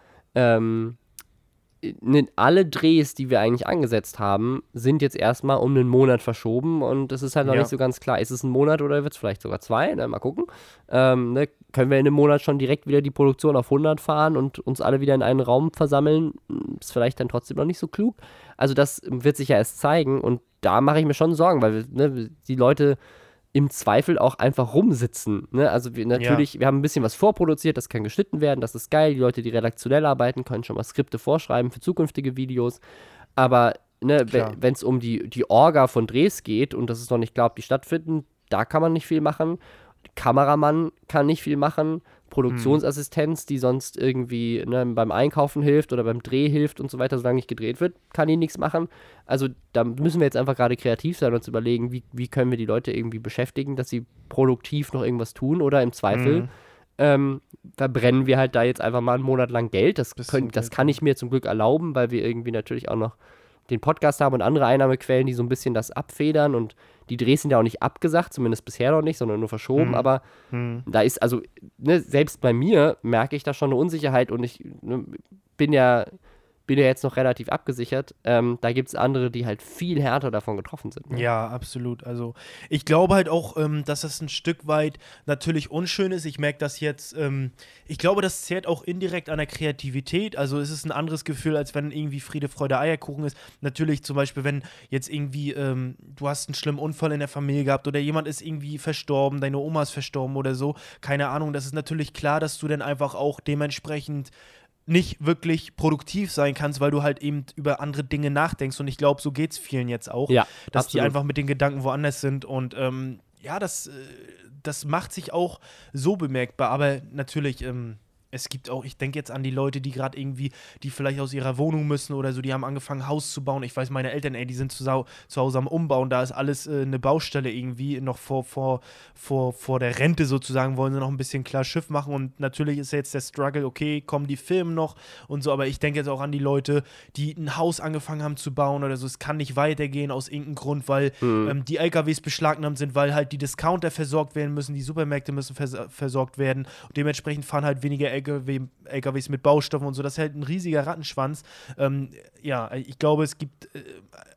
alle Drehs, die wir eigentlich angesetzt haben, sind jetzt erstmal um einen Monat verschoben und es ist halt noch nicht so ganz klar. Ist es ein Monat oder wird es vielleicht sogar 2? Ne, mal gucken. Können wir in einem Monat schon direkt wieder die Produktion auf 100 fahren und uns alle wieder in einen Raum versammeln? Ist vielleicht dann trotzdem noch nicht so klug. Also das wird sich ja erst zeigen und da mache ich mir schon Sorgen, weil die Leute im Zweifel auch einfach rumsitzen. Ne? Also wir haben ein bisschen was vorproduziert, das kann geschnitten werden, das ist geil. Die Leute, die redaktionell arbeiten, können schon mal Skripte vorschreiben für zukünftige Videos. Aber wenn es um die Orga von Drehs geht und das ist noch nicht klar, ob die stattfinden, da kann man nicht viel machen. Kameramann kann nicht viel machen, Produktionsassistenz, die sonst irgendwie beim Einkaufen hilft oder beim Dreh hilft und so weiter, solange nicht gedreht wird, kann die nichts machen. Also da müssen wir jetzt einfach gerade kreativ sein und uns überlegen, wie können wir die Leute irgendwie beschäftigen, dass sie produktiv noch irgendwas tun oder im Zweifel verbrennen wir halt da jetzt einfach mal einen Monat lang Geld. Das kann ich mir zum Glück erlauben, weil wir irgendwie natürlich auch noch den Podcast haben und andere Einnahmequellen, die so ein bisschen das abfedern und die Drehs sind ja auch nicht abgesagt, zumindest bisher noch nicht, sondern nur verschoben, aber da ist, selbst bei mir merke ich da schon eine Unsicherheit und ich bin ja jetzt noch relativ abgesichert, da gibt es andere, die halt viel härter davon getroffen sind. Ne? Ja, absolut. Also ich glaube halt auch, dass das ein Stück weit natürlich unschön ist. Ich merke das jetzt, ich glaube, das zehrt auch indirekt an der Kreativität. Also es ist ein anderes Gefühl, als wenn irgendwie Friede, Freude, Eierkuchen ist. Natürlich zum Beispiel, wenn jetzt irgendwie du hast einen schlimmen Unfall in der Familie gehabt oder jemand ist irgendwie verstorben, deine Oma ist verstorben oder so, keine Ahnung. Das ist natürlich klar, dass du dann einfach auch dementsprechend nicht wirklich produktiv sein kannst, weil du halt eben über andere Dinge nachdenkst und ich glaube, so geht's vielen jetzt auch, dass die einfach mit den Gedanken woanders sind und das macht sich auch so bemerkbar, aber natürlich es gibt auch, ich denke jetzt an die Leute, die gerade irgendwie, die vielleicht aus ihrer Wohnung müssen oder so, die haben angefangen, Haus zu bauen. Ich weiß, meine Eltern, ey, die sind zu Hause am Umbauen, da ist alles eine Baustelle irgendwie, noch vor der Rente sozusagen, wollen sie noch ein bisschen klar Schiff machen. Und natürlich ist jetzt der Struggle, okay, kommen die Firmen noch und so, aber ich denke jetzt auch an die Leute, die ein Haus angefangen haben zu bauen oder so, es kann nicht weitergehen aus irgendeinem Grund, weil die LKWs beschlagnahmt sind, weil halt die Discounter versorgt werden müssen, die Supermärkte müssen versorgt werden und dementsprechend fahren halt weniger LKWs mit Baustoffen und so. Das ist halt ein riesiger Rattenschwanz. Ja, ich glaube, es gibt,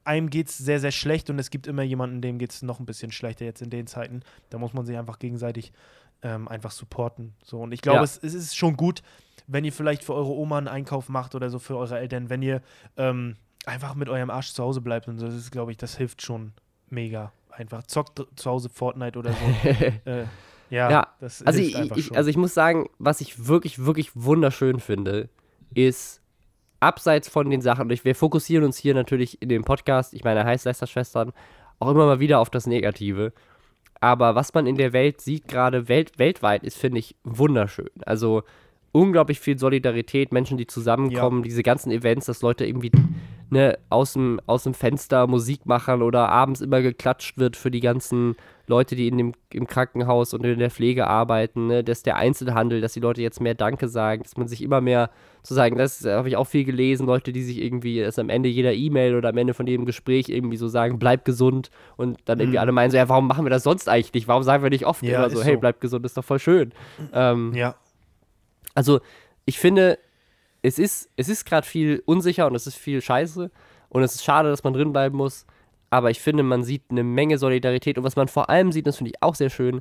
einem geht es sehr, sehr schlecht und es gibt immer jemanden, dem geht es noch ein bisschen schlechter jetzt in den Zeiten. Da muss man sich einfach gegenseitig einfach supporten. So, und ich glaube, es ist schon gut, wenn ihr vielleicht für eure Oma einen Einkauf macht oder so für eure Eltern, wenn ihr einfach mit eurem Arsch zu Hause bleibt und so. Das ist, glaube ich, das hilft schon mega. Einfach zockt zu Hause Fortnite oder so. Ja, das ist also einfach schon. Also ich muss sagen, was ich wirklich, wirklich wunderschön finde, ist abseits von den Sachen, wir fokussieren uns hier natürlich in dem Podcast, ich meine Heißleisterschwestern, auch immer mal wieder auf das Negative. Aber was man in der Welt sieht, gerade weltweit, ist, finde ich, wunderschön. Also unglaublich viel Solidarität, Menschen, die zusammenkommen, diese ganzen Events, dass Leute irgendwie aus dem Fenster Musik machen oder abends immer geklatscht wird für die ganzen Leute, die im Krankenhaus und in der Pflege arbeiten, ne? Dass der Einzelhandel, dass die Leute jetzt mehr Danke sagen, dass man sich immer mehr zu sagen, das habe ich auch viel gelesen, Leute, die sich irgendwie, dass am Ende jeder E-Mail oder am Ende von jedem Gespräch irgendwie so sagen, bleib gesund und dann irgendwie alle meinen so, ja, warum machen wir das sonst eigentlich nicht? Warum sagen wir nicht oft immer so, hey, bleib gesund, ist doch voll schön. Also ich finde, es ist gerade viel unsicher und es ist viel Scheiße und es ist schade, dass man drin bleiben muss, aber ich finde, man sieht eine Menge Solidarität und was man vor allem sieht, das finde ich auch sehr schön,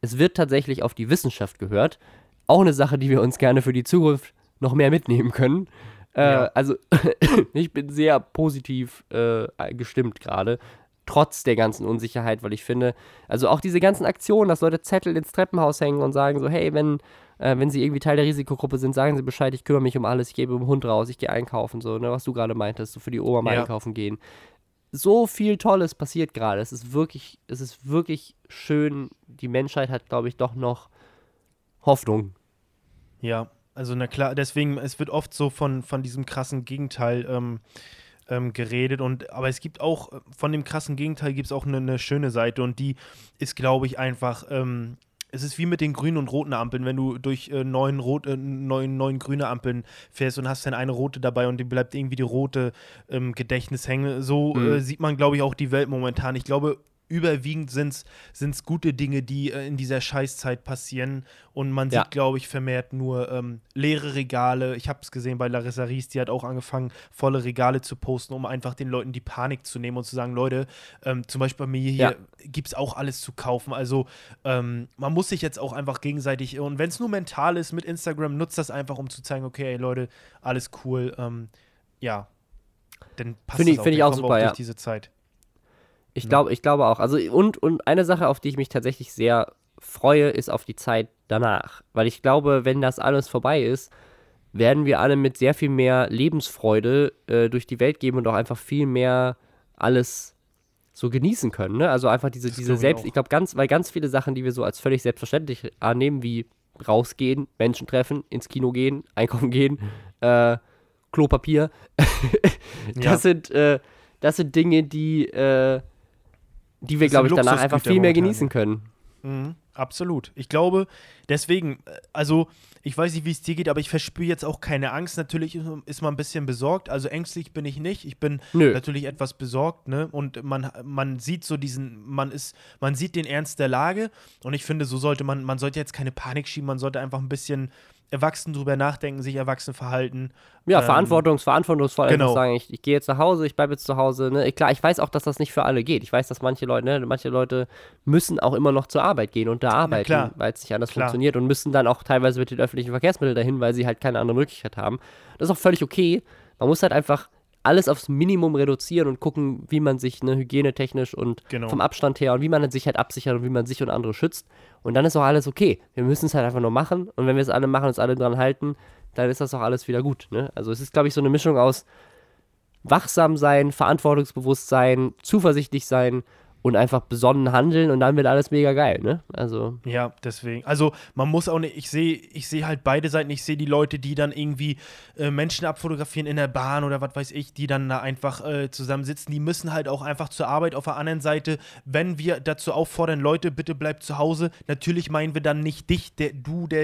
es wird tatsächlich auf die Wissenschaft gehört, auch eine Sache, die wir uns gerne für die Zukunft noch mehr mitnehmen können. Also ich bin sehr positiv gestimmt gerade, trotz der ganzen Unsicherheit, weil ich finde, also auch diese ganzen Aktionen, dass Leute Zettel ins Treppenhaus hängen und sagen so, hey, wenn sie irgendwie Teil der Risikogruppe sind, sagen sie Bescheid, ich kümmere mich um alles, ich gebe dem Hund raus, ich gehe einkaufen, so, ne, was du gerade meintest, so für die Oma mal einkaufen gehen. So viel Tolles passiert gerade. Es ist wirklich schön. Die Menschheit hat, glaube ich, doch noch Hoffnung. Ja, also na klar, deswegen, es wird oft so von diesem krassen Gegenteil geredet und aber es gibt auch, von dem krassen Gegenteil gibt es auch eine schöne Seite und die ist, glaube ich, einfach, es ist wie mit den grünen und roten Ampeln, wenn du durch neun grüne Ampeln fährst und hast dann eine rote dabei und dir bleibt irgendwie die rote im Gedächtnis hängen. So sieht man, glaube ich, auch die Welt momentan. Ich glaube, überwiegend sind's gute Dinge, die in dieser Scheißzeit passieren und man sieht, glaube ich, vermehrt nur leere Regale. Ich habe es gesehen bei Larissa Ries, die hat auch angefangen, volle Regale zu posten, um einfach den Leuten die Panik zu nehmen und zu sagen, Leute, zum Beispiel bei mir hier gibt's auch alles zu kaufen. Also man muss sich jetzt auch einfach gegenseitig, und wenn es nur mental ist mit Instagram, nutzt das einfach, um zu zeigen, okay, ey, Leute, alles cool. Dann passt es auch. Finde ich auch super, auch durch diese Zeit. Ich glaube auch. Also und eine Sache, auf die ich mich tatsächlich sehr freue, ist auf die Zeit danach. Weil ich glaube, wenn das alles vorbei ist, werden wir alle mit sehr viel mehr Lebensfreude durch die Welt gehen und auch einfach viel mehr alles so genießen können. Ne? Also einfach diese selbst. Ich glaube, ganz viele Sachen, die wir so als völlig selbstverständlich annehmen, wie rausgehen, Menschen treffen, ins Kino gehen, einkaufen gehen, Klopapier. Das sind Dinge, die wir, glaube ich, danach einfach viel mehr genießen können. Mhm, absolut. Ich glaube, deswegen, also ich weiß nicht, wie es dir geht, aber ich verspüre jetzt auch keine Angst. Natürlich ist man ein bisschen besorgt, also ängstlich bin ich nicht. Ich bin natürlich etwas besorgt, ne? Und man sieht so man sieht den Ernst der Lage und ich finde, so sollte man sollte jetzt keine Panik schieben, man sollte einfach ein bisschen erwachsen drüber nachdenken, sich erwachsen verhalten. Ja, verantwortungsvoll. Genau. Einfach sagen, ich gehe jetzt nach Hause, ich bleibe jetzt zu Hause. Ne? Klar, ich weiß auch, dass das nicht für alle geht. Ich weiß, dass manche Leute müssen auch immer noch zur Arbeit gehen und da arbeiten, weil es nicht anders funktioniert und müssen dann auch teilweise mit den öffentlichen Verkehrsmitteln dahin, weil sie halt keine andere Möglichkeit haben. Das ist auch völlig okay. Man muss halt einfach alles aufs Minimum reduzieren und gucken, wie man sich hygienetechnisch und vom Abstand her und wie man sich halt absichert und wie man sich und andere schützt. Und dann ist auch alles okay. Wir müssen es halt einfach nur machen. Und wenn wir es alle machen, uns alle dran halten, dann ist das auch alles wieder gut. Ne? Also es ist, glaube ich, so eine Mischung aus wachsam sein, Verantwortungsbewusstsein, zuversichtlich sein und einfach besonnen handeln und dann wird alles mega geil, ne? Also. Ja, deswegen. Also man muss auch nicht, ich sehe halt beide Seiten, ich sehe die Leute, die dann irgendwie Menschen abfotografieren in der Bahn oder was weiß ich, die dann da einfach zusammensitzen, die müssen halt auch einfach zur Arbeit. Auf der anderen Seite, wenn wir dazu auffordern, Leute, bitte bleibt zu Hause, natürlich meinen wir dann nicht dich, der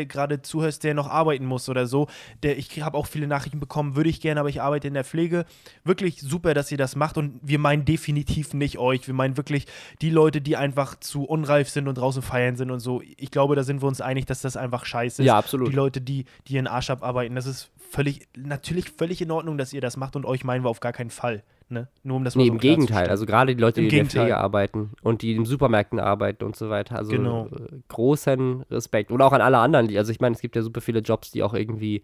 gerade zuhörst, der noch arbeiten muss oder so. Ich habe auch viele Nachrichten bekommen, würde ich gerne, aber ich arbeite in der Pflege. Wirklich super, dass ihr das macht und wir meinen definitiv nicht euch, wir meinen wirklich die Leute, die einfach zu unreif sind und draußen feiern sind und so. Ich glaube, da sind wir uns einig, dass das einfach scheiße ist. Ja, absolut. Die Leute, die ihren Arsch abarbeiten, das ist völlig in Ordnung, dass ihr das macht und euch meinen wir auf gar keinen Fall. Ne? Nur um das mal so klar zu stellen. Im Gegenteil, also gerade die Leute, die in der Pflege arbeiten und die in Supermärkten arbeiten und so weiter, also genau. Großen Respekt. Und auch an alle anderen, also ich meine, es gibt ja super viele Jobs, die auch irgendwie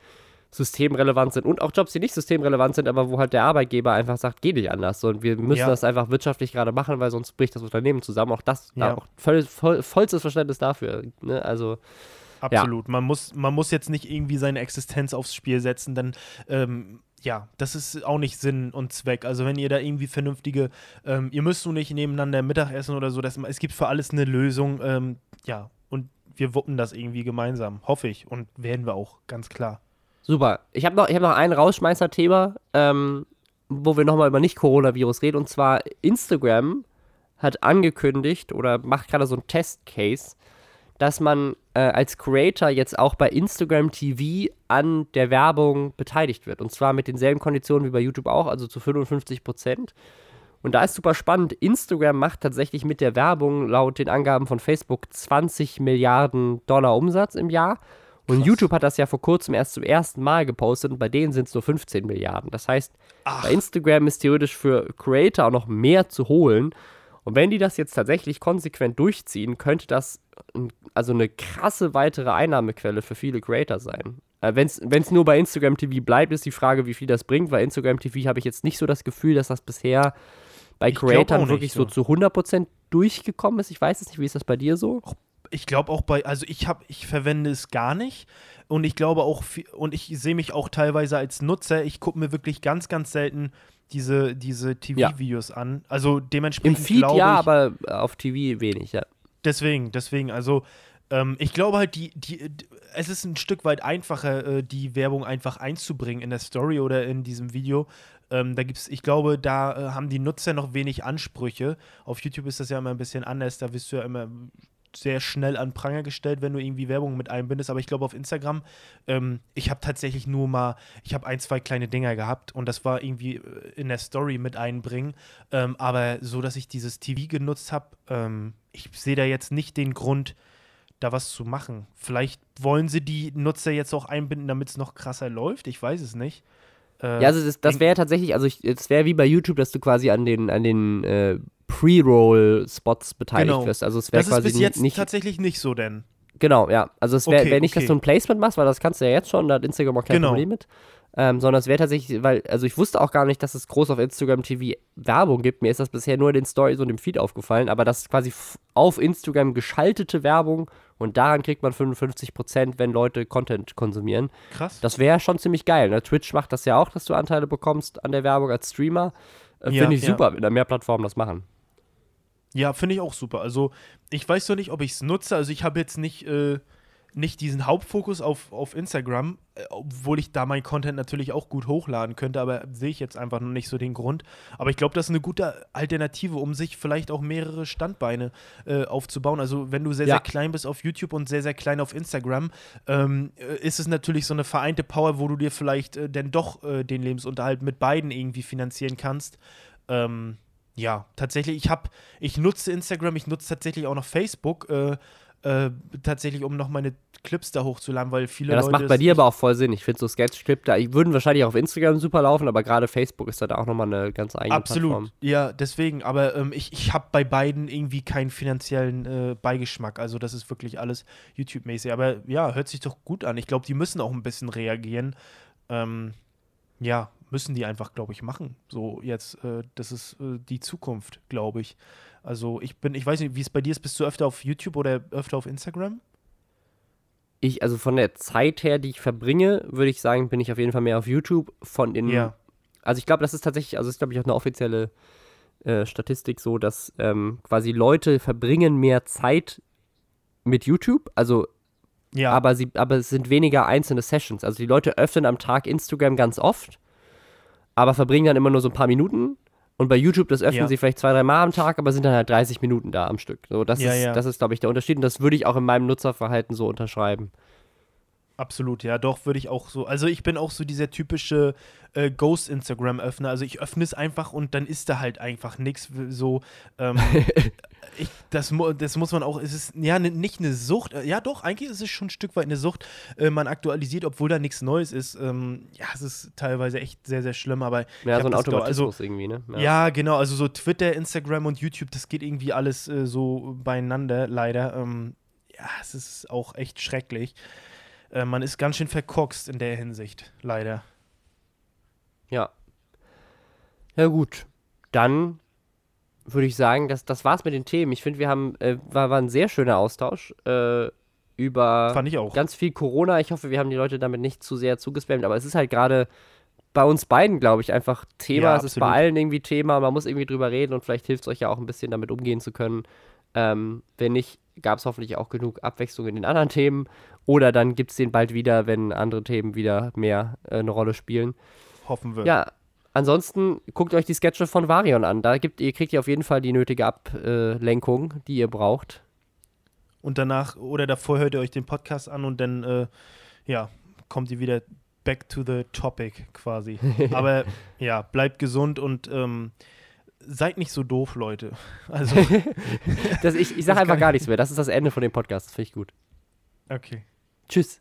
systemrelevant sind und auch Jobs, die nicht systemrelevant sind, aber wo halt der Arbeitgeber einfach sagt, geht nicht anders. Und wir müssen das einfach wirtschaftlich gerade machen, weil sonst bricht das Unternehmen zusammen. Auch das, auch vollstes Verständnis dafür. Ne? Also absolut. Ja. Man muss jetzt nicht irgendwie seine Existenz aufs Spiel setzen, dann das ist auch nicht Sinn und Zweck. Also wenn ihr da irgendwie vernünftige, ihr müsst nun nicht nebeneinander Mittagessen oder so, es gibt für alles eine Lösung, und wir wuppen das irgendwie gemeinsam, hoffe ich, und werden wir auch, ganz klar. Super. Ich hab noch ein Rausschmeißer-Thema, wo wir nochmal über Nicht-Coronavirus reden, und zwar Instagram hat angekündigt oder macht gerade so einen Test-Case, dass man als Creator jetzt auch bei Instagram TV an der Werbung beteiligt wird. Und zwar mit denselben Konditionen wie bei YouTube auch, also zu 55%. Und da ist super spannend, Instagram macht tatsächlich mit der Werbung laut den Angaben von Facebook 20 Milliarden Dollar Umsatz im Jahr. Und krass. YouTube hat das ja vor kurzem erst zum ersten Mal gepostet und bei denen sind es nur 15 Milliarden. Das heißt, bei Instagram ist theoretisch für Creator auch noch mehr zu holen. Und wenn die das jetzt tatsächlich konsequent durchziehen, könnte das also eine krasse weitere Einnahmequelle für viele Creator sein. Wenn es nur bei Instagram TV bleibt, ist die Frage, wie viel das bringt, weil Instagram TV habe ich jetzt nicht so das Gefühl, dass das bisher bei Creators wirklich so zu 100% durchgekommen ist. Ich weiß es nicht, wie ist das bei dir so? Ich glaube auch ich verwende es gar nicht und ich glaube auch, und ich sehe mich auch teilweise als Nutzer, ich gucke mir wirklich ganz, ganz selten diese TV-Videos an. Also dementsprechend glaube ich. Im Feed ja, aber auf TV wenig, ja. Deswegen, also ich glaube halt, es ist ein Stück weit einfacher, die Werbung einfach einzubringen in der Story oder in diesem Video. Da haben die Nutzer noch wenig Ansprüche. Auf YouTube ist das ja immer ein bisschen anders, da wirst du ja immer sehr schnell an Pranger gestellt, wenn du irgendwie Werbung mit einbindest, aber ich glaube auf Instagram, ich habe ein, zwei kleine Dinger gehabt und das war irgendwie in der Story mit einbringen, aber so, dass ich dieses TV genutzt habe, ich sehe da jetzt nicht den Grund, da was zu machen. Vielleicht wollen sie die Nutzer jetzt auch einbinden, damit es noch krasser läuft, ich weiß es nicht. Also das wäre tatsächlich, also es wäre wie bei YouTube, dass du quasi an den Pre-Roll-Spots beteiligt wirst. Also es wäre quasi bis jetzt nicht tatsächlich nicht so, denn. Genau, ja. Also es wäre nicht, dass du ein Placement machst, weil das kannst du ja jetzt schon, da hat Instagram auch kein Problem mit. Sondern es wäre tatsächlich, also ich wusste auch gar nicht, dass es groß auf Instagram TV Werbung gibt. Mir ist das bisher nur in den Stories und im Feed aufgefallen, aber das ist quasi auf Instagram geschaltete Werbung und daran kriegt man 55%, wenn Leute Content konsumieren. Krass. Das wäre schon ziemlich geil. Ne? Twitch macht das ja auch, dass du Anteile bekommst an der Werbung als Streamer. Finde ich super, wenn da mehr Plattformen das machen. Ja, finde ich auch super. Also ich weiß noch nicht, ob ich es nutze. Also ich habe jetzt nicht diesen Hauptfokus auf Instagram, obwohl ich da meinen Content natürlich auch gut hochladen könnte, aber sehe ich jetzt einfach noch nicht so den Grund. Aber ich glaube, das ist eine gute Alternative, um sich vielleicht auch mehrere Standbeine aufzubauen. Also wenn du sehr, sehr klein bist auf YouTube und sehr, sehr klein auf Instagram, ist es natürlich so eine vereinte Power, wo du dir vielleicht dann doch den Lebensunterhalt mit beiden irgendwie finanzieren kannst. Tatsächlich, ich nutze Instagram, ich nutze tatsächlich auch noch Facebook, tatsächlich, um noch meine Clips da hochzuladen, weil viele Leute... Ja, das macht bei dir aber auch voll Sinn. Ich finde so Sketch-Clip, da würden wahrscheinlich auf Instagram super laufen, aber gerade Facebook ist da auch nochmal eine ganz eigene Plattform. Absolut, ja, deswegen. Aber ich habe bei beiden irgendwie keinen finanziellen Beigeschmack. Also das ist wirklich alles YouTube-mäßig. Aber ja, hört sich doch gut an. Ich glaube, die müssen auch ein bisschen reagieren. Müssen die einfach, glaube ich, machen. So jetzt, das ist die Zukunft, glaube ich. Also ich weiß nicht, wie es bei dir ist, bist du öfter auf YouTube oder öfter auf Instagram? Also von der Zeit her, die ich verbringe, würde ich sagen, bin ich auf jeden Fall mehr auf YouTube. Also ich glaube, das ist tatsächlich, also das ist, glaube ich, auch eine offizielle Statistik so, dass quasi Leute verbringen mehr Zeit mit YouTube, also ja. Aber es sind weniger einzelne Sessions. Also die Leute öffnen am Tag Instagram ganz oft, aber verbringen dann immer nur so ein paar Minuten. Und bei YouTube, das öffnen sie vielleicht 2-3 Mal am Tag, aber sind dann halt 30 Minuten da am Stück. So, das ist, glaube ich, der Unterschied. Und das würde ich auch in meinem Nutzerverhalten so unterschreiben. Absolut, ja, doch, würde ich auch so. Also ich bin auch so dieser typische Ghost-Instagram-Öffner. Also ich öffne es einfach und dann ist da halt einfach nichts. So, das muss man auch, es ist ja nicht eine Sucht. Ja, doch, eigentlich ist es schon ein Stück weit eine Sucht. Man aktualisiert, obwohl da nichts Neues ist. Ja, es ist teilweise echt sehr, sehr schlimm, aber ja, so ein Automatismus irgendwie, ne? Ja. Ja, genau, also so Twitter, Instagram und YouTube, das geht irgendwie alles so beieinander, leider. Ja, es ist auch echt schrecklich. Man ist ganz schön verkorkst in der Hinsicht, leider. Ja. Ja gut, dann würde ich sagen, das war's mit den Themen. Ich finde, wir haben, war ein sehr schöner Austausch über fand ich auch. Ganz viel Corona. Ich hoffe, wir haben die Leute damit nicht zu sehr zugespammt, aber es ist halt gerade bei uns beiden, glaube ich, einfach Thema. Ja, es ist bei allen irgendwie Thema, man muss irgendwie drüber reden und vielleicht hilft es euch ja auch ein bisschen, damit umgehen zu können. Wenn nicht, gab es hoffentlich auch genug Abwechslung in den anderen Themen. Oder dann gibt es den bald wieder, wenn andere Themen wieder mehr eine Rolle spielen. Hoffen wir. Ja, ansonsten guckt euch die Sketche von Varion an. Da kriegt ihr auf jeden Fall die nötige Ablenkung, die ihr braucht. Und danach oder davor hört ihr euch den Podcast an und dann kommt ihr wieder back to the topic quasi. Aber ja, bleibt gesund und seid nicht so doof, Leute. Also ich sage einfach gar nichts mehr. Das ist das Ende von dem Podcast. Das finde ich gut. Okay. Tschüss.